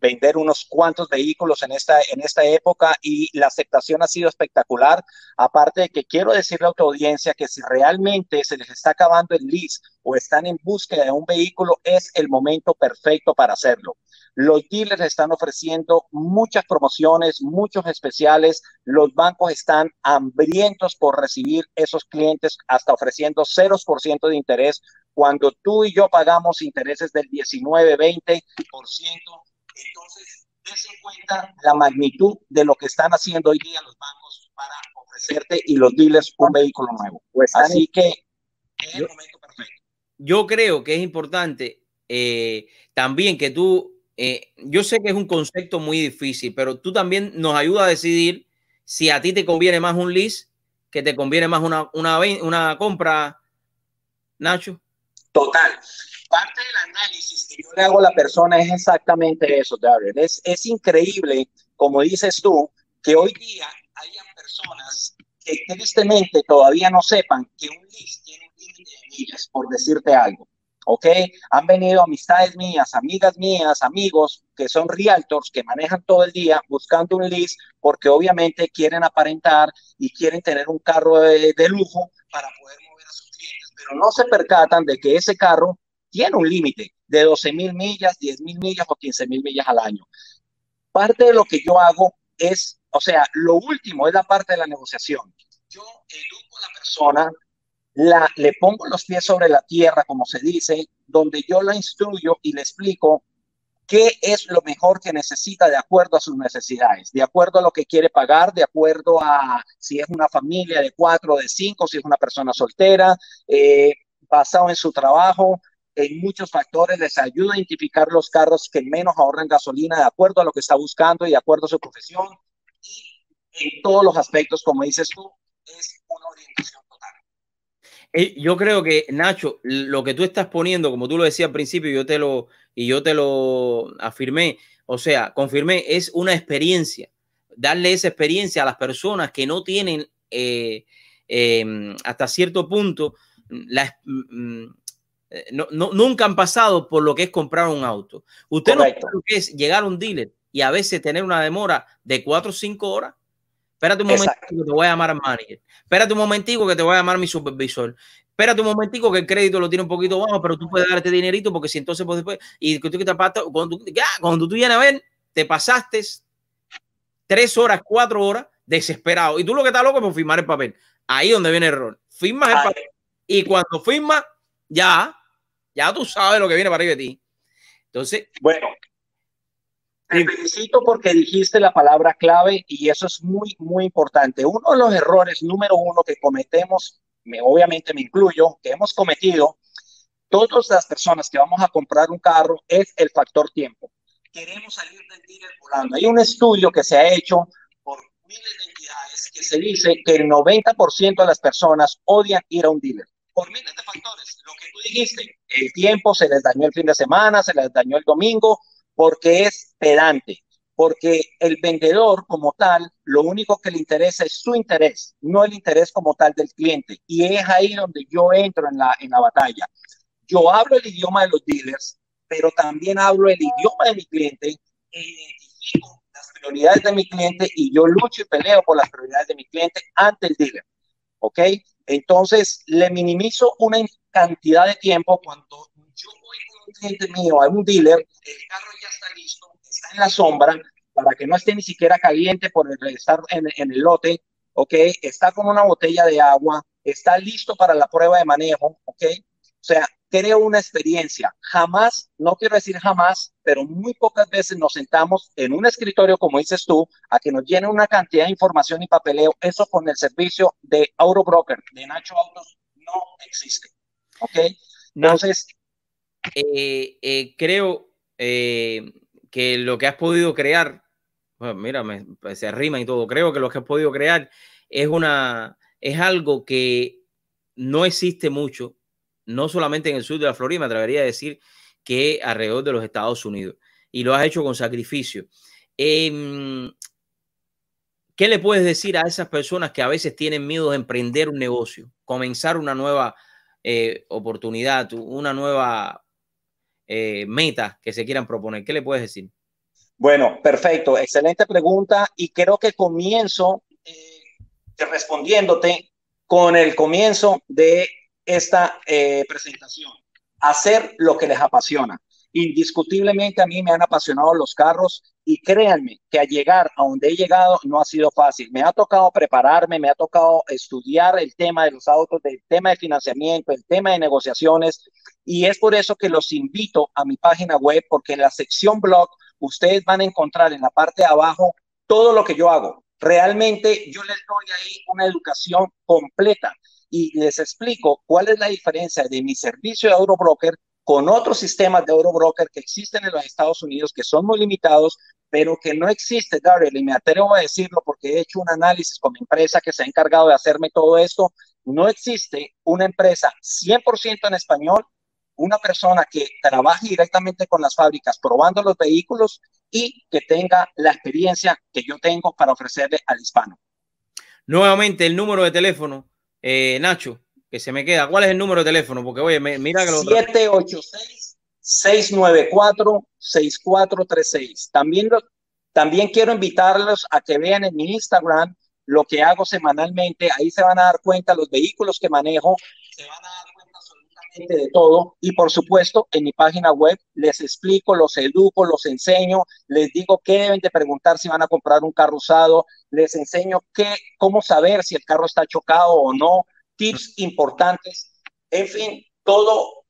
vender unos cuantos vehículos en esta, en esta época, y la aceptación ha sido espectacular. Aparte de que quiero decirle a tu audiencia que si realmente se les está acabando el lease o están en búsqueda de un vehículo, es el momento perfecto para hacerlo. Los dealers están ofreciendo muchas promociones, muchos especiales. Los bancos están hambrientos por recibir esos clientes, hasta ofreciendo cero por ciento de interés. Cuando tú y yo pagamos intereses del diecinueve, veinte por ciento, entonces, dense en cuenta la magnitud de lo que están haciendo hoy día los bancos para ofrecerte y los dealers un vehículo nuevo. Pues, Así que es el momento perfecto. Yo creo que es importante eh, también que tú, eh, yo sé que es un concepto muy difícil, pero tú también nos ayudas a decidir si a ti te conviene más un lease, que te conviene más una, una, una compra, Nacho. Total. Parte del análisis que yo le hago a la persona es exactamente eso, Dariel. Es, es increíble, como dices tú, que hoy día hayan personas que tristemente todavía no sepan que un lease tiene un límite de millas, por decirte algo. ¿Ok? Han venido amistades mías, amigas mías, amigos que son realtors, que manejan todo el día buscando un lease porque obviamente quieren aparentar y quieren tener un carro de, de lujo para poder mover a sus clientes, pero no se percatan de que ese carro tiene un límite de doce mil millas, diez mil millas o quince mil millas al año. Parte de lo que yo hago es, o sea, lo último es la parte de la negociación. Yo educo a la persona, la, le pongo los pies sobre la tierra, como se dice, donde yo la instruyo y le explico qué es lo mejor que necesita de acuerdo a sus necesidades, de acuerdo a lo que quiere pagar, de acuerdo a si es una familia de cuatro, de cinco, si es una persona soltera, eh, basado en su trabajo. En muchos factores les ayuda a identificar los carros que menos ahorran gasolina de acuerdo a lo que está buscando y de acuerdo a su profesión. Y en todos los aspectos, como dices tú, es una orientación total. Yo creo que, Nacho, lo que tú estás poniendo, como tú lo decías al principio, yo te lo, y yo te lo afirmé, o sea, confirmé, es una experiencia. Darle esa experiencia a las personas que no tienen eh, eh, hasta cierto punto la mm, No, no, nunca han pasado por lo que es comprar un auto. Usted Correcto. No sabe lo que es llegar a un dealer y a veces tener una demora de cuatro o cinco horas. Espérate un momentico Exacto. que te voy a llamar al manager. Espérate un momentico que te voy a llamar mi supervisor. Espérate un momentico que el crédito lo tiene un poquito bajo, pero tú puedes darte dinerito porque si entonces pues después, y tú que te pasas, cuando, ya, cuando tú vienes a ver, te pasaste tres horas, cuatro horas desesperado. Y tú lo que estás loco es por firmar el papel. Ahí es donde viene el error. Firmas el Ay. papel y cuando firmas, ya, ya tú sabes lo que viene para arriba de ti. Entonces, bueno, te felicito porque dijiste la palabra clave y eso es muy, muy importante. Uno de los errores número uno que cometemos, me, obviamente me incluyo, que hemos cometido todas las personas que vamos a comprar un carro es el factor tiempo. Queremos salir del dealer volando. Hay un estudio que se ha hecho por miles de entidades que se dice que el noventa por ciento de las personas odian ir a un dealer. Por miles de factores, lo que tú dijiste, el tiempo, se les dañó el fin de semana, se les dañó el domingo, porque es pedante, porque el vendedor como tal, lo único que le interesa es su interés, no el interés como tal del cliente, y es ahí donde yo entro en la, en la batalla. Yo hablo el idioma de los dealers, pero también hablo el idioma de mi cliente, e identifico las prioridades de mi cliente, y yo lucho y peleo por las prioridades de mi cliente ante el dealer, ¿ok? Entonces, le minimizo una cantidad de tiempo. Cuando yo voy con un cliente mío a un dealer, el carro ya está listo, está en la sombra, para que no esté ni siquiera caliente por estar en, en el lote, ¿ok? Está con una botella de agua, está listo para la prueba de manejo, ¿ok? O sea, creo una experiencia. Jamás, no quiero decir jamás, pero muy pocas veces nos sentamos en un escritorio, como dices tú, a que nos llene una cantidad de información y papeleo. Eso con el servicio de Auto Broker, de Nacho Autos, no existe. Ok, entonces. Eh, eh, creo eh, que lo que has podido crear, bueno, mira, me, se rima y todo. Creo que lo que has podido crear es, una, es algo que no existe mucho. No solamente en el sur de la Florida, me atrevería a decir que alrededor de los Estados Unidos. Y lo has hecho con sacrificio. Eh, ¿Qué le puedes decir a esas personas que a veces tienen miedo de emprender un negocio, comenzar una nueva eh, oportunidad, una nueva eh, meta que se quieran proponer? ¿Qué le puedes decir? Bueno, perfecto, excelente pregunta, y creo que comienzo eh, respondiéndote con el comienzo de esta eh, presentación. Hacer lo que les apasiona. Indiscutiblemente a mí me han apasionado los carros y créanme que al llegar a donde he llegado no ha sido fácil. Me ha tocado prepararme, me ha tocado estudiar el tema de los autos, el tema de financiamiento, el tema de negociaciones, y es por eso que los invito a mi página web, porque en la sección blog ustedes van a encontrar en la parte de abajo todo lo que yo hago. Realmente yo les doy ahí una educación completa y les explico cuál es la diferencia de mi servicio de Eurobroker con otros sistemas de Eurobroker que existen en los Estados Unidos, que son muy limitados, pero que no existe, Dariel, y me atrevo a decirlo porque he hecho un análisis con mi empresa que se ha encargado de hacerme todo esto. No existe una empresa cien por ciento en español, una persona que trabaje directamente con las fábricas probando los vehículos y que tenga la experiencia que yo tengo para ofrecerle al hispano. Nuevamente, el número de teléfono, eh, Nacho, que se me queda. ¿Cuál es el número de teléfono? Porque, oye, me, mira que lo... siete ocho seis, seis nueve cuatro, seis cuatro tres seis. También, lo, también quiero invitarlos a que vean en mi Instagram lo que hago semanalmente. Ahí se van a dar cuenta los vehículos que manejo. Se van a dar cuenta absolutamente de todo. Y, por supuesto, en mi página web les explico, los educo, los enseño. Les digo qué deben de preguntar si van a comprar un carro usado. Les enseño qué, cómo saber si el carro está chocado o no. Tips importantes, en fin, todo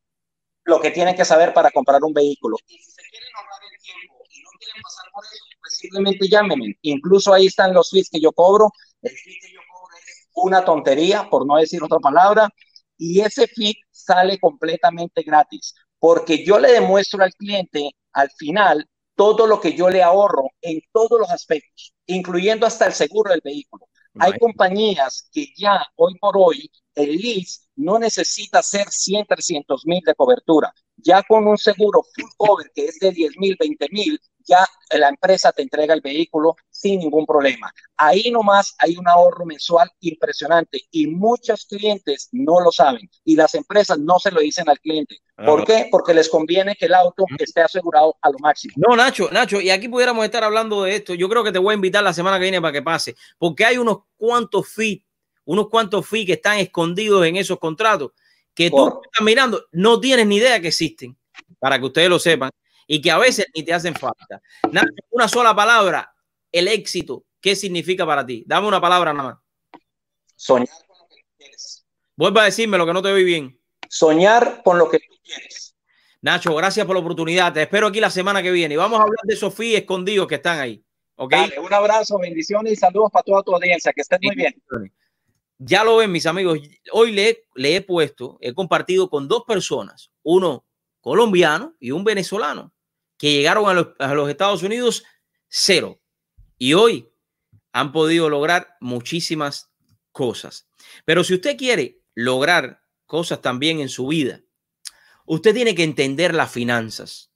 lo que tienen que saber para comprar un vehículo. Y si se quieren ahorrar el tiempo y no quieren pasar por eso, pues simplemente llámenme. Incluso ahí están los fees que yo cobro. El fee que yo cobro es una tontería, por no decir otra palabra, y ese fee sale completamente gratis, porque yo le demuestro al cliente al final todo lo que yo le ahorro en todos los aspectos, incluyendo hasta el seguro del vehículo. Hay compañías que ya hoy por hoy el lease no necesita ser cien, trescientos mil de cobertura. Ya con un seguro full cover que es de diez mil, veinte mil, ya la empresa te entrega el vehículo sin ningún problema. Ahí nomás hay un ahorro mensual impresionante y muchos clientes no lo saben y las empresas no se lo dicen al cliente. ¿Por qué? Porque les conviene que el auto esté asegurado a lo máximo. No, Nacho, Nacho, y aquí pudiéramos estar hablando de esto. Yo creo que te voy a invitar la semana que viene para que pase, porque hay unos cuantos fees, unos cuantos fees que están escondidos en esos contratos que Por... tú estás mirando, no tienes ni idea que existen, para que ustedes lo sepan, y que a veces ni te hacen falta. Nada, una sola palabra, el éxito, ¿qué significa para ti? Dame una palabra nada más. Soñar con lo que quieres. Vuelva a decirme lo que no te oí bien. Soñar con lo que tú quieres. Nacho, gracias por la oportunidad. Te espero aquí la semana que viene. Y vamos a hablar de esos fees escondidos que están ahí. ¿Okay? Dale, un abrazo, bendiciones y saludos para toda tu audiencia. Que estén muy bien. Ya lo ven, mis amigos. Hoy le, le he puesto, he compartido con dos personas, uno colombiano y un venezolano, que llegaron a los, a los Estados Unidos cero. Y hoy han podido lograr muchísimas cosas. Pero si usted quiere lograr cosas también en su vida, usted tiene que entender las finanzas.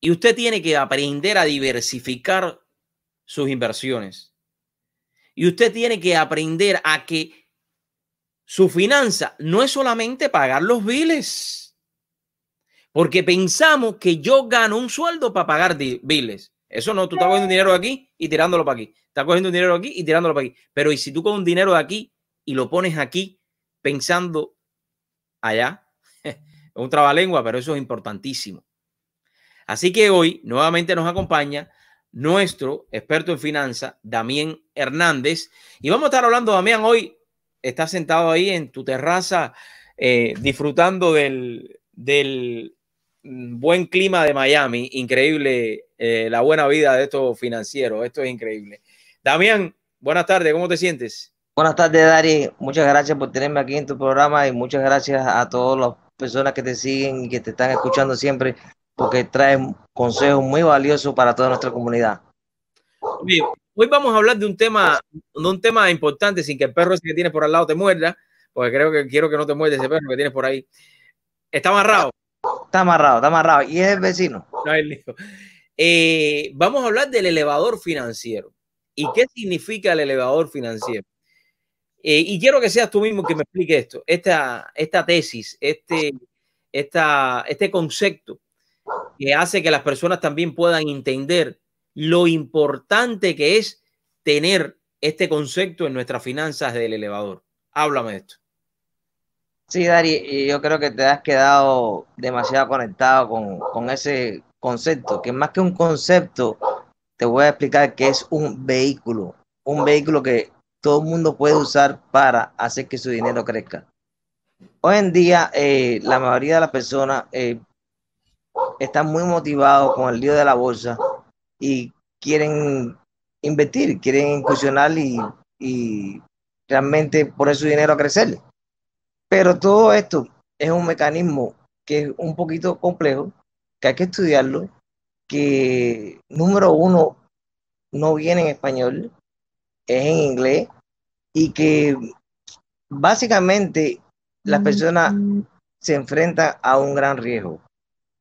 Y usted tiene que aprender a diversificar sus inversiones. Y usted tiene que aprender a que su finanza no es solamente pagar los biles. Porque pensamos que yo gano un sueldo para pagar biles. Eso no, tú estás cogiendo dinero de aquí y tirándolo para aquí. Estás cogiendo dinero de aquí y tirándolo para aquí. Pero ¿y si tú coges un dinero de aquí y lo pones aquí pensando allá? Es un trabalengua, pero eso es importantísimo. Así que hoy nuevamente nos acompaña nuestro experto en finanzas, Damián Hernández. Y vamos a estar hablando, Damián, hoy estás sentado ahí en tu terraza eh, disfrutando del, del buen clima de Miami. Increíble eh, la buena vida de estos financieros. Esto es increíble. Damián, buenas tardes. ¿Cómo te sientes? Buenas tardes, Dari. Muchas gracias por tenerme aquí en tu programa y muchas gracias a todas las personas que te siguen y que te están escuchando siempre, porque traen consejos muy valiosos para toda nuestra comunidad. Bien, hoy vamos a hablar de un tema, de un tema importante, sin que el perro ese que tienes por al lado te muerda, porque creo que quiero que no te muerde ese perro que tienes por ahí. Está amarrado. Está amarrado, está amarrado. Y es el vecino. No, es lío. Eh, vamos a hablar del elevador financiero. ¿Y qué significa el elevador financiero? Eh, y quiero que seas tú mismo que me explique esto, esta, esta tesis, este, esta, este concepto. que hace que las personas también puedan entender lo importante que es tener este concepto en nuestras finanzas del elevador. Háblame de esto. Sí, Dari, yo creo que te has quedado demasiado conectado con, con ese concepto, que más que un concepto, te voy a explicar que es un vehículo, un vehículo que todo el mundo puede usar para hacer que su dinero crezca. Hoy en día, eh, la mayoría de las personas eh, están muy motivados con el lío de la bolsa y quieren invertir, quieren incursionar y, y realmente poner su dinero a crecer. Pero todo esto es un mecanismo que es un poquito complejo, que hay que estudiarlo, que número uno no viene en español, es en inglés, y que básicamente las personas se enfrentan a un gran riesgo.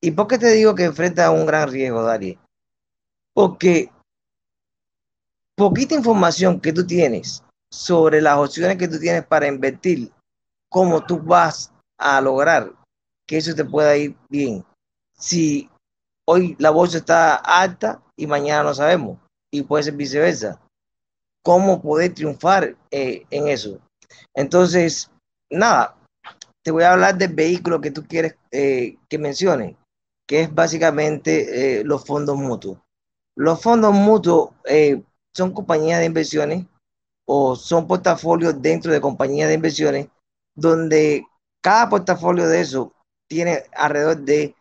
¿Y por qué te digo que enfrentan a un gran riesgo, Dariel? Porque poquita información que tú tienes sobre las opciones que tú tienes para invertir, cómo tú vas a lograr que eso te pueda ir bien. Si hoy la bolsa está alta y mañana no sabemos, y puede ser viceversa, cómo poder triunfar eh, en eso. Entonces, nada, te voy a hablar del vehículo que tú quieres eh, que mencione, que es básicamente eh, los fondos mutuos. Los fondos mutuos eh, son compañías de inversiones o son portafolios dentro de compañías de inversiones, donde cada portafolio de eso tiene alrededor de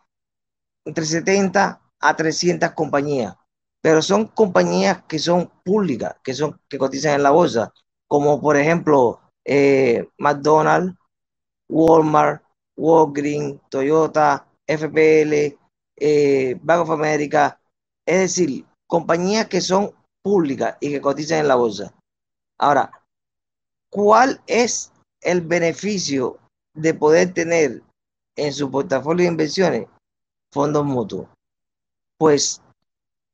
entre setenta a trescientas compañías, pero son compañías que son públicas, que son que cotizan en la bolsa, como por ejemplo eh, McDonald's, Walmart, Walgreens, Toyota, F P L, eh, Bank of America, es decir, compañías que son públicas y que cotizan en la bolsa. Ahora, ¿cuál es el beneficio de poder tener en su portafolio de inversiones fondos mutuos? Pues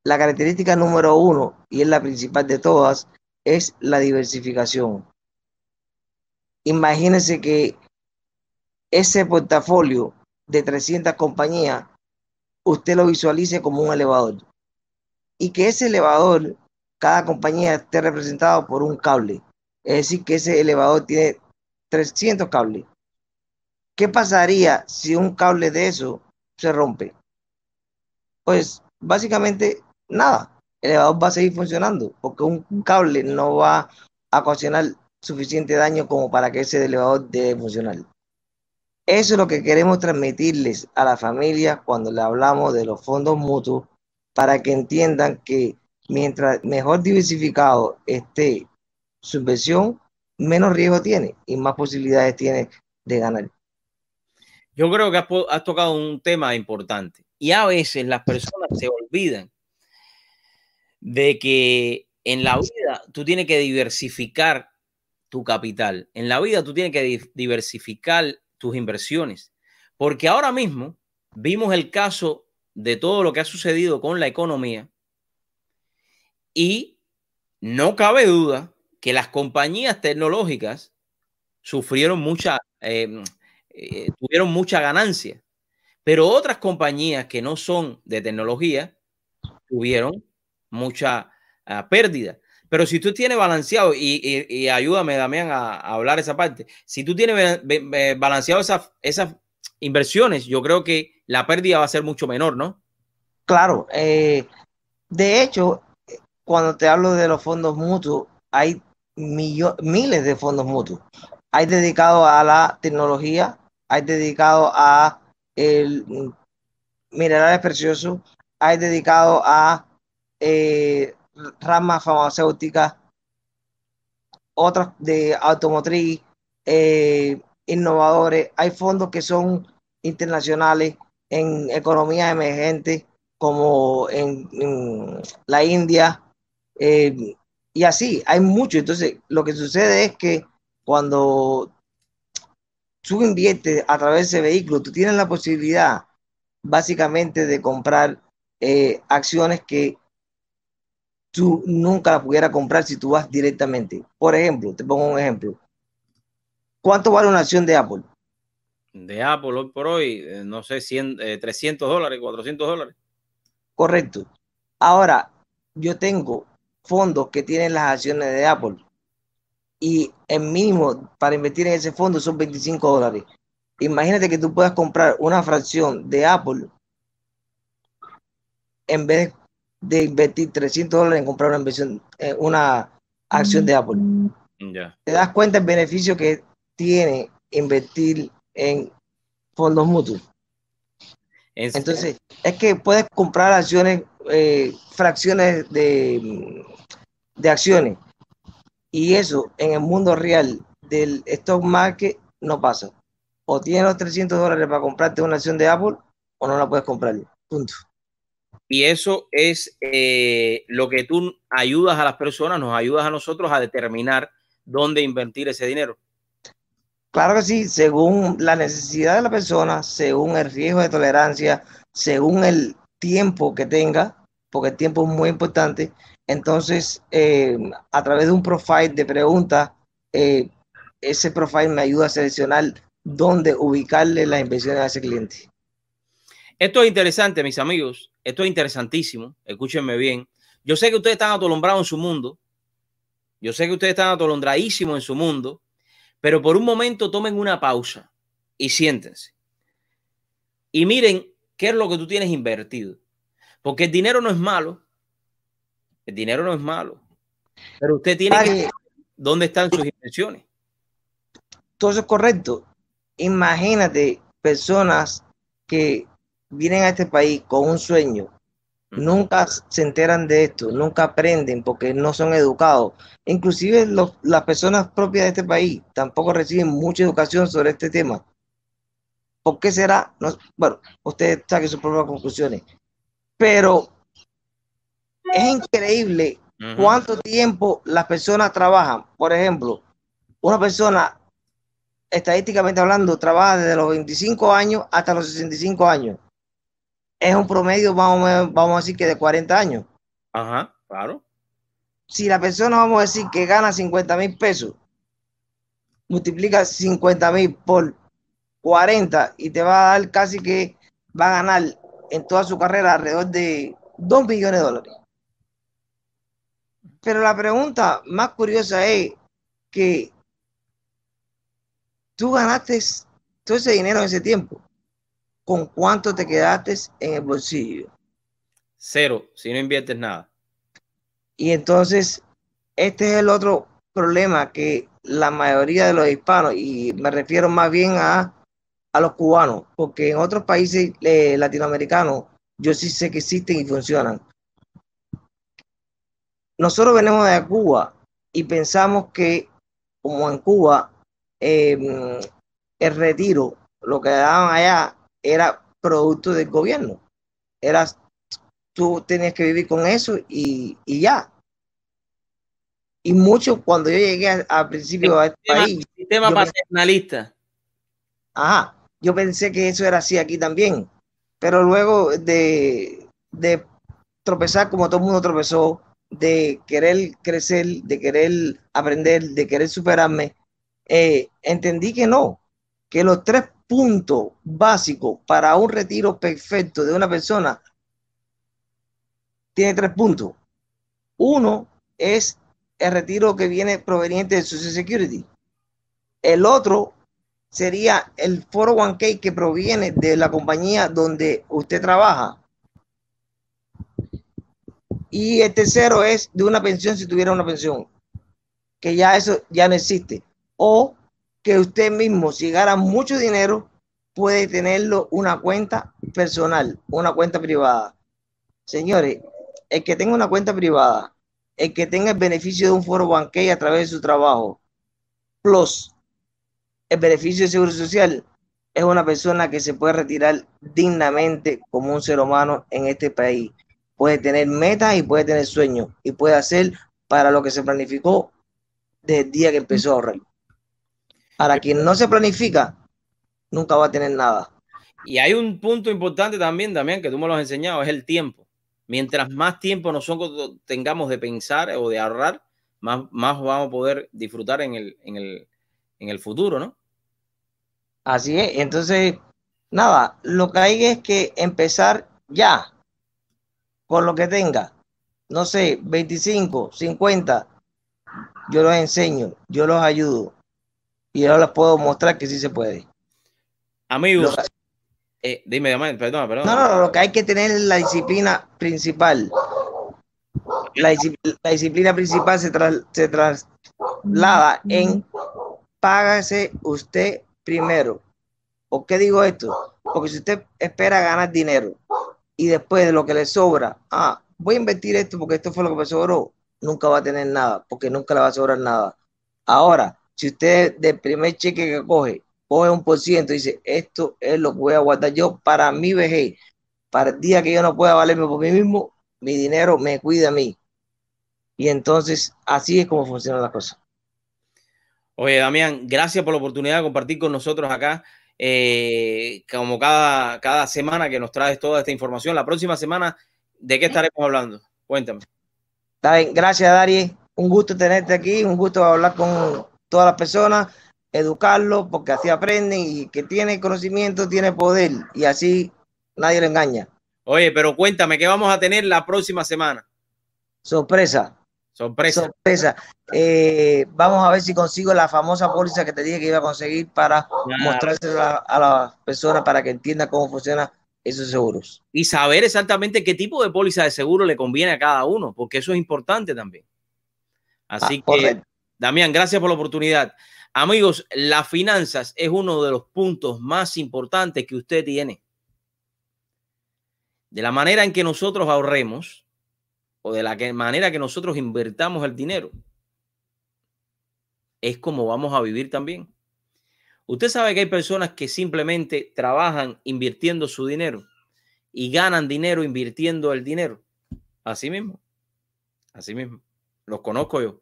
la característica número uno, y es la principal de todas, es la diversificación. Imagínense que ese portafolio de trescientas compañías, usted lo visualice como un elevador, y que ese elevador, cada compañía esté representado por un cable, es decir, que ese elevador tiene trescientos cables. ¿Qué pasaría si un cable de eso se rompe? Pues básicamente nada, el elevador va a seguir funcionando, porque un cable no va a ocasionar suficiente daño como para que ese elevador debe funcionar. Eso es lo que queremos transmitirles a la familia cuando le hablamos de los fondos mutuos, para que entiendan que mientras mejor diversificado esté su inversión, menos riesgo tiene y más posibilidades tiene de ganar. Yo creo que has, has tocado un tema importante, y a veces las personas se olvidan de que en la vida tú tienes que diversificar tu capital. En la vida tú tienes que diversificar tus inversiones, porque ahora mismo vimos el caso de todo lo que ha sucedido con la economía y no cabe duda que las compañías tecnológicas sufrieron mucha, eh, eh, tuvieron mucha ganancia, pero otras compañías que no son de tecnología tuvieron mucha uh, pérdida. Pero si tú tienes balanceado, y, y, y ayúdame, Damián, a, a hablar esa parte, si tú tienes balanceado esas, esas inversiones, yo creo que la pérdida va a ser mucho menor, ¿no? Claro. Eh, de hecho, cuando te hablo de los fondos mutuos, hay Millo, miles de fondos mutuos. Hay dedicado a la tecnología, hay dedicado a el, minerales preciosos, hay dedicado a eh, ramas farmacéuticas, otras de automotriz, eh, innovadores. Hay fondos que son internacionales en economías emergentes como en, en la India, eh, y así, hay mucho. Entonces, lo que sucede es que cuando tú inviertes a través de ese vehículo, tú tienes la posibilidad, básicamente, de comprar eh, acciones que tú nunca las pudieras comprar si tú vas directamente. Por ejemplo, te pongo un ejemplo. ¿Cuánto vale una acción de Apple? de Apple hoy por hoy, eh, no sé, cien, eh, trescientos dólares, cuatrocientos dólares. Correcto. Ahora, yo tengo fondos que tienen las acciones de Apple y el mínimo para invertir en ese fondo son veinticinco dólares. Imagínate que tú puedas comprar una fracción de Apple en vez de invertir trescientos dólares en comprar una inversión, eh, una acción de Apple. Yeah. Te das cuenta el beneficio que tiene invertir en fondos mutuos. Es Entonces, que... es que puedes comprar acciones, eh, fracciones de, de acciones. Y eso en el mundo real del stock market no pasa. O tienes los trescientos dólares para comprarte una acción de Apple o no la puedes comprar. Punto. Y eso es eh, lo que tú ayudas a las personas, nos ayudas a nosotros a determinar dónde invertir ese dinero. Claro que sí, según la necesidad de la persona, según el riesgo de tolerancia, según el tiempo que tenga, porque el tiempo es muy importante. Entonces, eh, a través de un profile de preguntas, eh, ese profile me ayuda a seleccionar dónde ubicarle las inversiones a ese cliente. Esto es interesante, mis amigos. Esto es interesantísimo. Escúchenme bien. Yo sé que ustedes están atolondrados en su mundo. Yo sé que ustedes están atolondradísimos en su mundo. Pero por un momento tomen una pausa y siéntense. Y miren qué es lo que tú tienes invertido. Porque el dinero no es malo. El dinero no es malo. Pero usted tiene que saber dónde están sus inversiones. Todo eso es correcto. Imagínate personas que vienen a este país con un sueño, nunca se enteran de esto, nunca aprenden porque no son educados. Inclusive los, las personas propias de este país tampoco reciben mucha educación sobre este tema. ¿Por qué será? No, bueno, ustedes saquen sus propias conclusiones. Pero es increíble uh-huh. cuánto tiempo las personas trabajan. Por ejemplo, una persona, estadísticamente hablando, trabaja desde los veinticinco años hasta los sesenta y cinco años. Es un promedio, vamos a, vamos a decir que de cuarenta años. Ajá, claro. Si la persona, vamos a decir que gana cincuenta mil pesos, multiplica cincuenta mil por cuarenta y te va a dar casi que va a ganar en toda su carrera alrededor de dos millones de dólares. Pero la pregunta más curiosa es que tú ganaste todo ese dinero en ese tiempo. ¿Con cuánto te quedaste en el bolsillo? Cero, si no inviertes nada. Y entonces, este es el otro problema que la mayoría de los hispanos, y me refiero más bien a, a los cubanos, porque en otros países eh, latinoamericanos, yo sí sé que existen y funcionan. Nosotros venimos de Cuba y pensamos que, como en Cuba, eh, el retiro, lo que daban allá, era producto del gobierno. Era, tú tenías que vivir con eso y, y ya. Y mucho, cuando yo llegué al principio a este país... Sistema paternalista. Ajá. Yo pensé que eso era así aquí también. Pero luego de, de tropezar como todo el mundo tropezó, de querer crecer, de querer aprender, de querer superarme, eh, entendí que no. Que los tres punto básico para un retiro perfecto de una persona tiene tres puntos. Uno es el retiro que viene proveniente de Social Security. El otro sería el cuatro cero uno K que proviene de la compañía donde usted trabaja. Y el tercero es de una pensión, si tuviera una pensión, que ya eso ya no existe. O que usted mismo, si gana mucho dinero, puede tenerlo una cuenta personal, una cuenta privada. Señores, el que tenga una cuenta privada, el que tenga el beneficio de un cuatro cero uno K a través de su trabajo, plus el beneficio de seguro social, es una persona que se puede retirar dignamente como un ser humano en este país. Puede tener metas y puede tener sueños y puede hacer para lo que se planificó desde el día que empezó a ahorrar. Para quien no se planifica, nunca va a tener nada. Y hay un punto importante también, Damián, que tú me lo has enseñado, es el tiempo. Mientras más tiempo nosotros tengamos de pensar o de ahorrar, más, más vamos a poder disfrutar en el, en el, en el futuro, ¿no? Así es. Entonces, nada, lo que hay es que empezar ya con lo que tenga. No sé, veinticinco, cincuenta. Yo los enseño, yo los ayudo. Y yo les puedo mostrar que sí se puede. Amigos, que, eh, dime, Damián, perdón, perdón. No, no, lo que hay que tener es la disciplina principal. La, la disciplina principal se, tras, se traslada en págase usted primero. ¿Por qué digo esto? Porque si usted espera ganar dinero y después de lo que le sobra, ah, voy a invertir esto porque esto fue lo que me sobró, nunca va a tener nada, porque nunca le va a sobrar nada. Ahora, si usted del primer cheque que coge, coge un por ciento y dice, esto es lo que voy a guardar yo para mi vejez, para el día que yo no pueda valerme por mí mismo, mi dinero me cuida a mí. Y entonces, así es como funcionan las cosas. Oye, Damián, gracias por la oportunidad de compartir con nosotros acá, eh, como cada, cada semana que nos traes toda esta información. La próxima semana, ¿de qué estaremos hablando? Cuéntame. Está bien, gracias, Dari. Un gusto tenerte aquí, un gusto hablar con todas las personas, educarlos, porque así aprenden, y que tiene conocimiento, tiene poder, y así nadie lo engaña. Oye, pero cuéntame, ¿qué vamos a tener la próxima semana? Sorpresa. Sorpresa. Sorpresa. Eh, vamos a ver si consigo la famosa póliza que te dije que iba a conseguir para ya, mostrársela a las personas para que entiendan cómo funcionan esos seguros. Y saber exactamente qué tipo de póliza de seguro le conviene a cada uno, porque eso es importante también. Así ah, que, correcto. Damián, gracias por la oportunidad. Amigos, las finanzas es uno de los puntos más importantes que usted tiene. De la manera en que nosotros ahorremos o de la que, manera que nosotros invertamos el dinero, es como vamos a vivir también. Usted sabe que hay personas que simplemente trabajan invirtiendo su dinero y ganan dinero invirtiendo el dinero. Así mismo. Así mismo. Los conozco yo.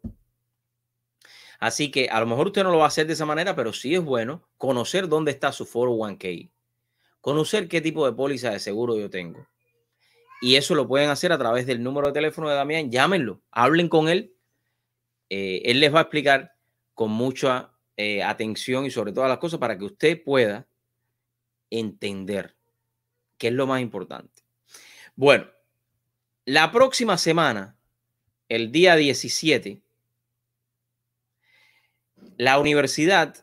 Así que a lo mejor usted no lo va a hacer de esa manera, pero sí es bueno conocer dónde está su cuatro cero uno K. Conocer qué tipo de póliza de seguro yo tengo. Y eso lo pueden hacer a través del número de teléfono de Damián. Llámenlo, hablen con él. Eh, él les va a explicar con mucha eh, atención y sobre todas las cosas para que usted pueda entender qué es lo más importante. Bueno, la próxima semana, el día diecisiete, la universidad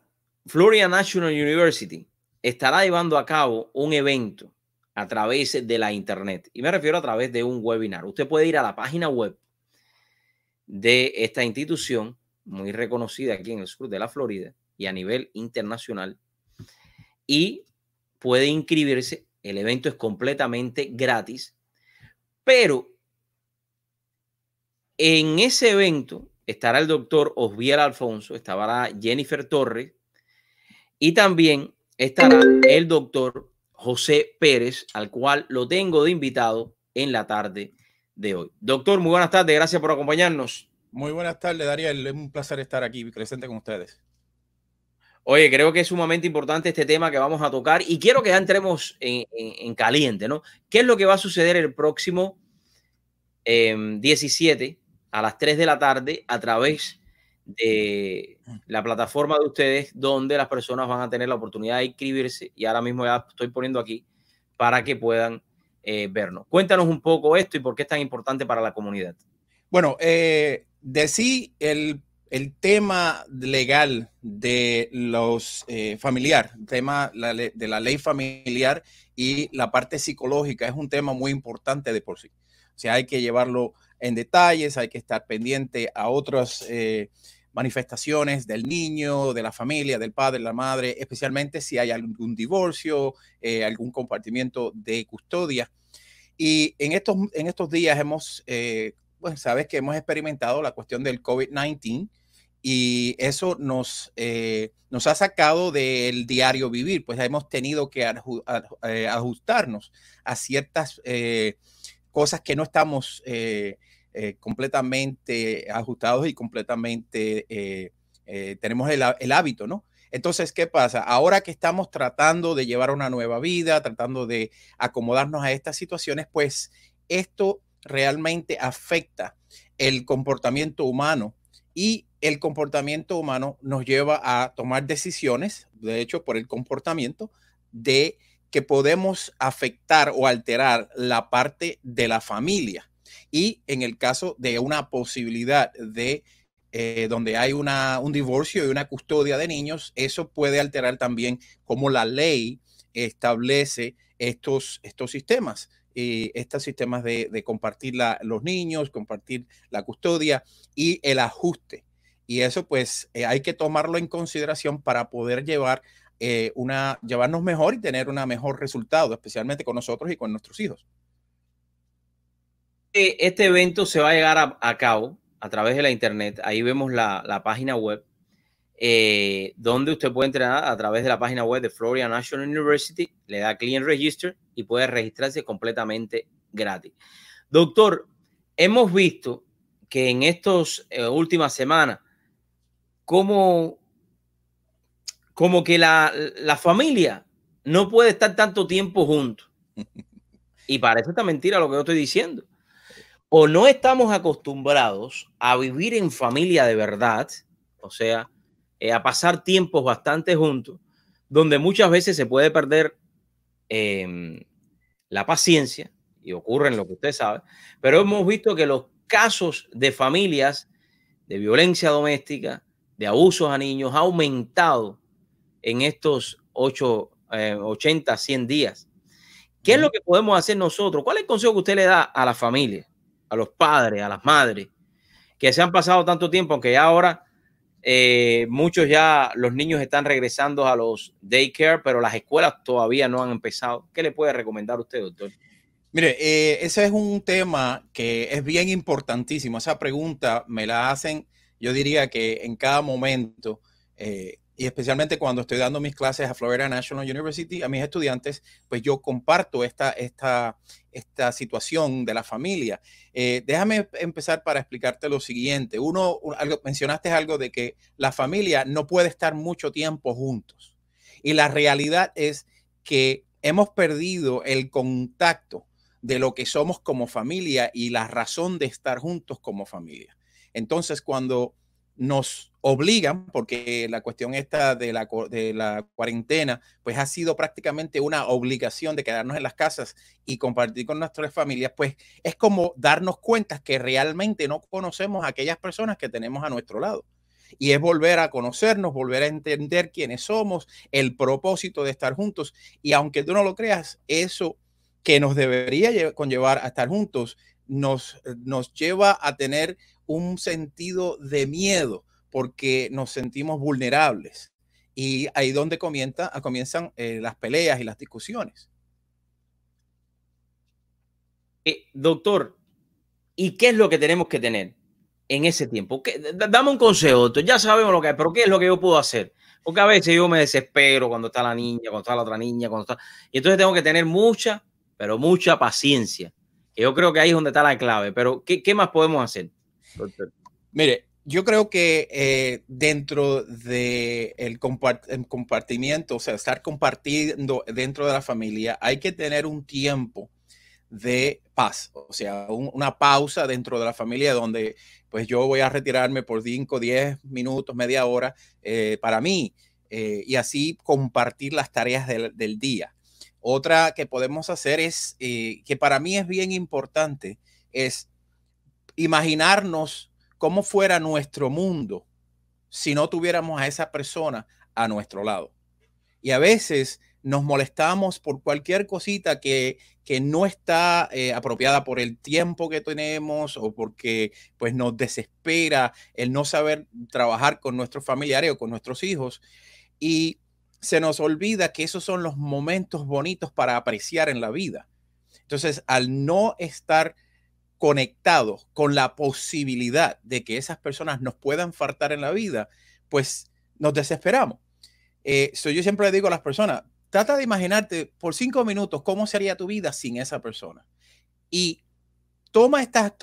Florida National University estará llevando a cabo un evento a través de la internet. Y me refiero a través de un webinar. Usted puede ir a la página web de esta institución muy reconocida aquí en el sur de la Florida y a nivel internacional y puede inscribirse. El evento es completamente gratis, pero en ese evento estará el doctor Osviel Alfonso, estará Jennifer Torres y también estará el doctor José Pérez, al cual lo tengo de invitado en la tarde de hoy. Doctor, muy buenas tardes. Gracias por acompañarnos. Muy buenas tardes, Dariel. Es un placer estar aquí presente con ustedes. Oye, creo que es sumamente importante este tema que vamos a tocar y quiero que ya entremos en, en, en caliente, ¿no? ¿Qué es lo que va a suceder el próximo eh, diecisiete a las tres de la tarde a través de la plataforma de ustedes, donde las personas van a tener la oportunidad de inscribirse? Y ahora mismo ya estoy poniendo aquí para que puedan eh, vernos. Cuéntanos un poco esto y por qué es tan importante para la comunidad. Bueno, eh, de sí, el, el tema legal de los eh, familiar, tema la, de la ley familiar y la parte psicológica es un tema muy importante de por sí. O sea, hay que llevarlo en detalles, hay que estar pendiente a otras eh, manifestaciones del niño, de la familia, del padre, la madre, especialmente si hay algún divorcio, eh, algún compartimiento de custodia. Y en estos, en estos días hemos, eh, bueno, sabes que hemos experimentado la cuestión del COVID diecinueve y eso nos, eh, nos ha sacado del diario vivir, pues hemos tenido que ajustarnos a ciertas eh, cosas que no estamos eh, eh, completamente ajustados y completamente eh, eh, tenemos el, el hábito, ¿no? Entonces, ¿qué pasa? Ahora que estamos tratando de llevar una nueva vida, tratando de acomodarnos a estas situaciones, pues esto realmente afecta el comportamiento humano y el comportamiento humano nos lleva a tomar decisiones, de hecho, por el comportamiento, de que podemos afectar o alterar la parte de la familia. Y en el caso de una posibilidad de eh, donde hay una, un divorcio y una custodia de niños, eso puede alterar también cómo la ley establece estos, estos sistemas, eh, estos sistemas de, de compartir la, los niños, compartir la custodia y el ajuste. Y eso pues eh, hay que tomarlo en consideración para poder llevar eh, una, llevarnos mejor y tener un mejor resultado, especialmente con nosotros y con nuestros hijos. Este evento se va a llegar a, a cabo a través de la internet. Ahí vemos la, la página web eh, donde usted puede entrenar a través de la página web de Florida National University. Le da clic en Register y puede registrarse completamente gratis. Doctor, hemos visto que en estas eh, últimas semanas como, como que la, la familia no puede estar tanto tiempo juntos. Y parece esta mentira lo que yo estoy diciendo. O no estamos acostumbrados a vivir en familia de verdad, o sea, eh, a pasar tiempos bastante juntos, donde muchas veces se puede perder eh, la paciencia, y ocurren lo que usted sabe, pero hemos visto que los casos de familias de violencia doméstica, de abusos a niños, ha aumentado en estos ochenta, cien días. ¿Qué es lo que podemos hacer nosotros? ¿Cuál es el consejo que usted le da a la familia, a los padres, a las madres, que se han pasado tanto tiempo, aunque ya ahora eh, muchos ya los niños están regresando a los daycare, pero las escuelas todavía no han empezado? ¿Qué le puede recomendar a usted, doctor? Mire, eh, ese es un tema que es bien importantísimo. Esa pregunta me la hacen, yo diría que en cada momento, eh, y especialmente cuando estoy dando mis clases a Florida National University, a mis estudiantes, pues yo comparto esta, esta, esta situación de la familia. Eh, déjame empezar para explicarte lo siguiente. Uno, algo, mencionaste algo de que la familia no puede estar mucho tiempo juntos. Y la realidad es que hemos perdido el contacto de lo que somos como familia y la razón de estar juntos como familia. Entonces, cuando nos obligan, porque la cuestión esta de la, de la cuarentena, pues ha sido prácticamente una obligación de quedarnos en las casas y compartir con nuestras familias, pues es como darnos cuenta que realmente no conocemos a aquellas personas que tenemos a nuestro lado. Y es volver a conocernos, volver a entender quiénes somos, el propósito de estar juntos. Y aunque tú no lo creas, eso que nos debería conllevar a estar juntos, nos, nos lleva a tener un sentido de miedo porque nos sentimos vulnerables. Y ahí donde comienza, comienzan eh, las peleas y las discusiones. Eh, doctor, ¿y qué es lo que tenemos que tener en ese tiempo? ¿Qué? Dame un consejo, doctor. Ya sabemos lo que hay, pero ¿qué es lo que yo puedo hacer? Porque a veces yo me desespero cuando está la niña, cuando está la otra niña, cuando está... Y entonces tengo que tener mucha, pero mucha paciencia. Yo creo que ahí es donde está la clave. Pero ¿qué, qué más podemos hacer? Perfecto. Mire, yo creo que eh, dentro del compartimiento, o sea, estar compartiendo dentro de la familia, hay que tener un tiempo de paz, o sea, un, una pausa dentro de la familia donde pues yo voy a retirarme por cinco, diez minutos, media hora eh, para mí eh, y así compartir las tareas del, del día. Otra que podemos hacer es, eh, que para mí es bien importante, es imaginarnos cómo fuera nuestro mundo si no tuviéramos a esa persona a nuestro lado. Y a veces nos molestamos por cualquier cosita que, que no está eh, apropiada por el tiempo que tenemos o porque pues, nos desespera el no saber trabajar con nuestros familiares o con nuestros hijos. Y se nos olvida que esos son los momentos bonitos para apreciar en la vida. Entonces, al no estar conectados con la posibilidad de que esas personas nos puedan faltar en la vida, pues nos desesperamos. Eh, so yo siempre le digo a las personas, trata de imaginarte por cinco minutos cómo sería tu vida sin esa persona. Y toma estas,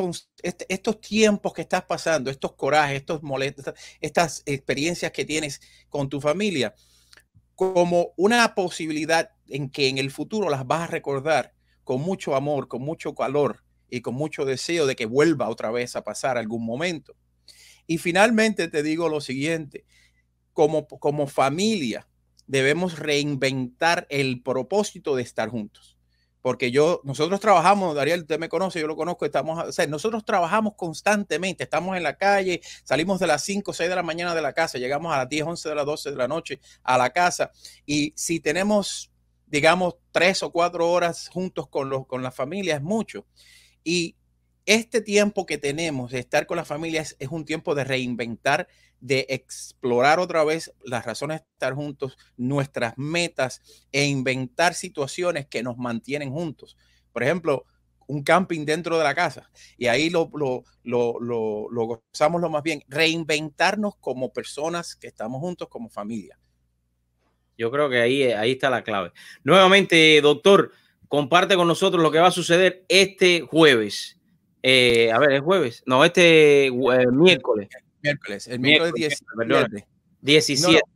estos tiempos que estás pasando, estos corajes, estos molestos, estas experiencias que tienes con tu familia, como una posibilidad en que en el futuro las vas a recordar con mucho amor, con mucho calor, y con mucho deseo de que vuelva otra vez a pasar algún momento. Y finalmente te digo lo siguiente, como, como familia debemos reinventar el propósito de estar juntos. Porque yo, nosotros trabajamos, Dariel, usted me conoce, yo lo conozco, estamos, o sea, nosotros trabajamos constantemente, estamos en la calle, salimos de las cinco, seis de la mañana de la casa, llegamos a las diez, once de las doce de la noche a la casa. Y si tenemos, digamos, tres o cuatro horas juntos con, los, con la familia, es mucho. Y este tiempo que tenemos de estar con las familias es un tiempo de reinventar, de explorar otra vez las razones de estar juntos, nuestras metas e inventar situaciones que nos mantienen juntos. Por ejemplo, un camping dentro de la casa, y ahí lo, lo, lo, lo, lo gozamos lo más bien, reinventarnos como personas que estamos juntos como familia. Yo creo que ahí, ahí está la clave. Nuevamente, doctor, comparte con nosotros lo que va a suceder este jueves. Eh, a ver, ¿es jueves? No, este eh, miércoles. Miércoles, el miércoles, miércoles diecisiete. No,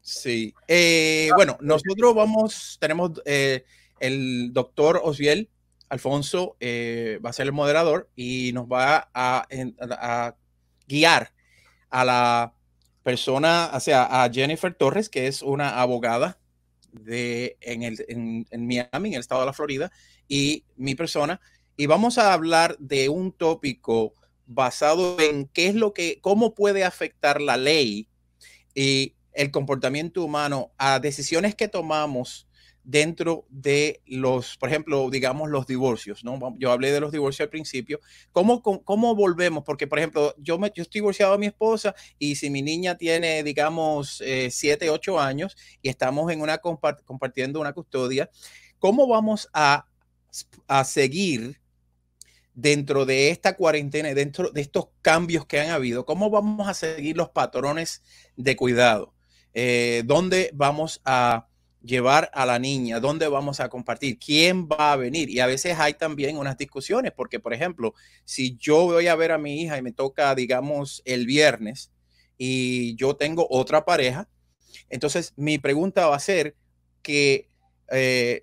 sí, eh, bueno, nosotros vamos, tenemos eh, el doctor Osviel Alfonso, eh, va a ser el moderador y nos va a, a, a guiar a la persona, o sea, a Jennifer Torres, que es una abogada de, en, el, en, en Miami, en el estado de la Florida, y mi persona, y vamos a hablar de un tópico basado en qué es lo que, cómo puede afectar la ley y el comportamiento humano a decisiones que tomamos dentro de los, por ejemplo, digamos, los divorcios, ¿no? Yo hablé de los divorcios al principio. ¿Cómo, cómo volvemos? Porque, por ejemplo, yo, me, yo estoy divorciado a mi esposa y si mi niña tiene, digamos, eh, siete, ocho años y estamos en una compart- compartiendo una custodia, ¿cómo vamos a, a seguir dentro de esta cuarentena, dentro de estos cambios que han habido? ¿Cómo vamos a seguir los patrones de cuidado? Eh, ¿Dónde vamos a llevar a la niña? ¿Dónde vamos a compartir? ¿Quién va a venir? Y a veces hay también unas discusiones, porque, por ejemplo, si yo voy a ver a mi hija y me toca, digamos, el viernes y yo tengo otra pareja, entonces mi pregunta va a ser que... Eh,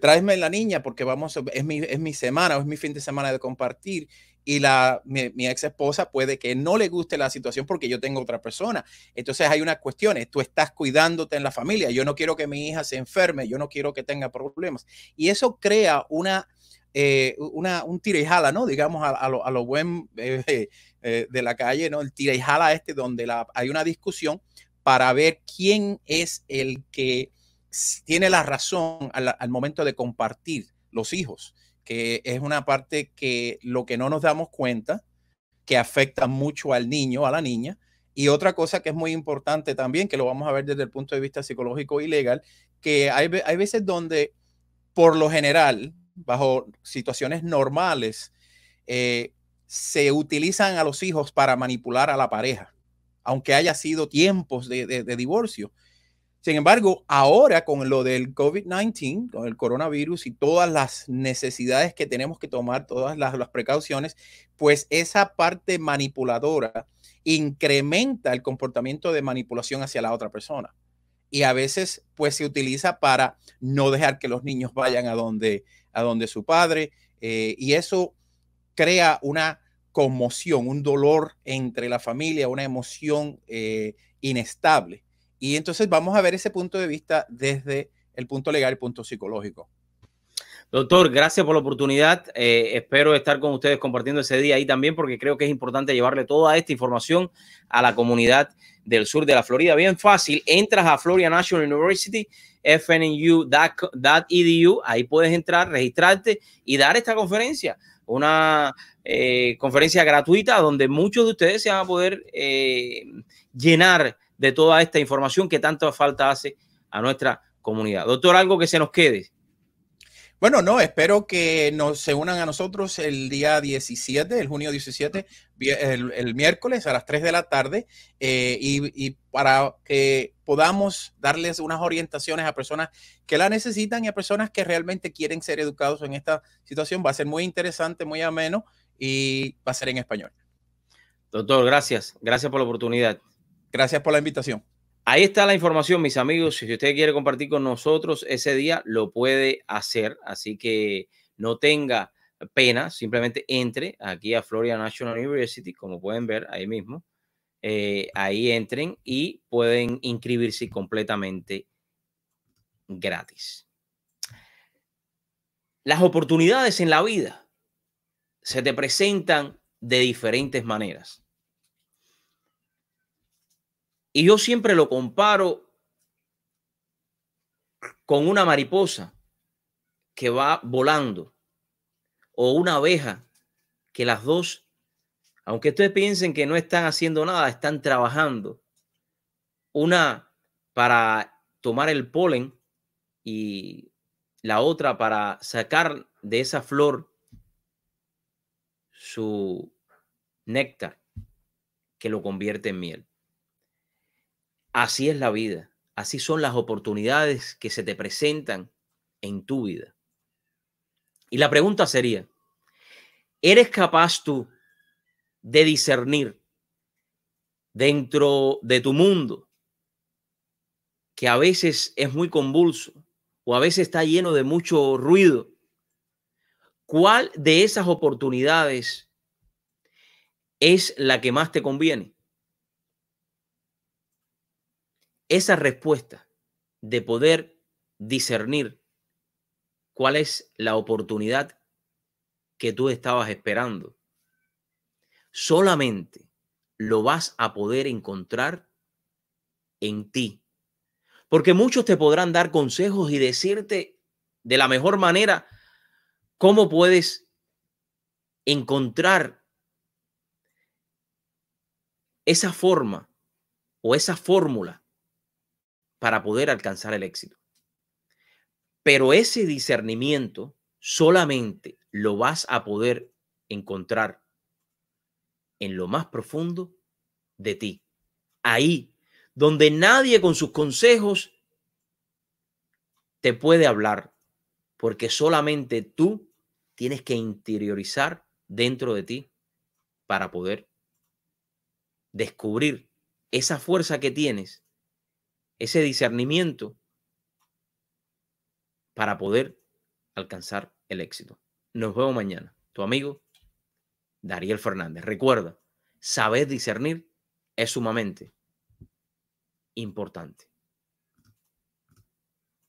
tráeme la niña porque vamos, es mi, es mi semana o es mi fin de semana de compartir y la, mi, mi ex esposa puede que no le guste la situación porque yo tengo otra persona. Entonces hay unas cuestiones, tú estás cuidándote en la familia, yo no quiero que mi hija se enferme, yo no quiero que tenga problemas y eso crea una, eh, una un tira y jala, ¿no? Digamos a, a, lo, a lo buen eh, eh, de la calle, ¿no? El tira y jala este donde la, hay una discusión para ver quién es el que tiene la razón al, al momento de compartir los hijos, que es una parte que lo que no nos damos cuenta, que afecta mucho al niño, a la niña. Y otra cosa que es muy importante también, que lo vamos a ver desde el punto de vista psicológico y legal, que hay, hay veces donde, por lo general, bajo situaciones normales, eh, se utilizan a los hijos para manipular a la pareja, aunque haya sido tiempos de, de, de divorcio. Sin embargo, ahora con lo del COVID diecinueve, con el coronavirus y todas las necesidades que tenemos que tomar, todas las, las precauciones, pues esa parte manipuladora incrementa el comportamiento de manipulación hacia la otra persona. Y a veces pues se utiliza para no dejar que los niños vayan a donde, a donde su padre eh, y eso crea una conmoción, un dolor entre la familia, una emoción eh, inestable. Y entonces vamos a ver ese punto de vista desde el punto legal y punto psicológico. Doctor, gracias por la oportunidad. Eh, espero estar con ustedes compartiendo ese día ahí también porque creo que es importante llevarle toda esta información a la comunidad del sur de la Florida. Bien fácil, entras a Florida National University, f n u punto e d u, ahí puedes entrar, registrarte y dar esta conferencia. Una eh, conferencia gratuita donde muchos de ustedes se van a poder eh, llenar de toda esta información que tanta falta hace a nuestra comunidad. Doctor, algo que se nos quede. Bueno, no, espero que nos se unan a nosotros el día diecisiete, el junio diecisiete, el, el miércoles a las tres de la tarde, eh, y, y para que podamos darles unas orientaciones a personas que la necesitan y a personas que realmente quieren ser educados en esta situación. Va a ser muy interesante, muy ameno y va a ser en español. Doctor, gracias. Gracias por la oportunidad. Gracias por la invitación. Ahí está la información, mis amigos. Si usted quiere compartir con nosotros ese día, lo puede hacer. Así que no tenga pena, simplemente entre aquí a Florida National University, como pueden ver ahí mismo, eh, ahí entren y pueden inscribirse completamente gratis. Las oportunidades en la vida se te presentan de diferentes maneras. Y yo siempre lo comparo con una mariposa que va volando o una abeja, que las dos, aunque ustedes piensen que no están haciendo nada, están trabajando. Una para tomar el polen y la otra para sacar de esa flor su néctar, que lo convierte en miel. Así es la vida. Así son las oportunidades que se te presentan en tu vida. Y la pregunta sería, ¿eres capaz tú de discernir dentro de tu mundo, que a veces es muy convulso o a veces está lleno de mucho ruido, cuál de esas oportunidades es la que más te conviene? Esa respuesta de poder discernir cuál es la oportunidad que tú estabas esperando, solamente lo vas a poder encontrar en ti. Porque muchos te podrán dar consejos y decirte de la mejor manera cómo puedes encontrar esa forma o esa fórmula para poder alcanzar el éxito. Pero ese discernimiento solamente lo vas a poder encontrar en lo más profundo de ti. Ahí, donde nadie con sus consejos te puede hablar, porque solamente tú tienes que interiorizar dentro de ti para poder descubrir esa fuerza que tienes, ese discernimiento, para poder alcanzar el éxito. Nos vemos mañana. Tu amigo Dariel Fernández. Recuerda, saber discernir es sumamente importante.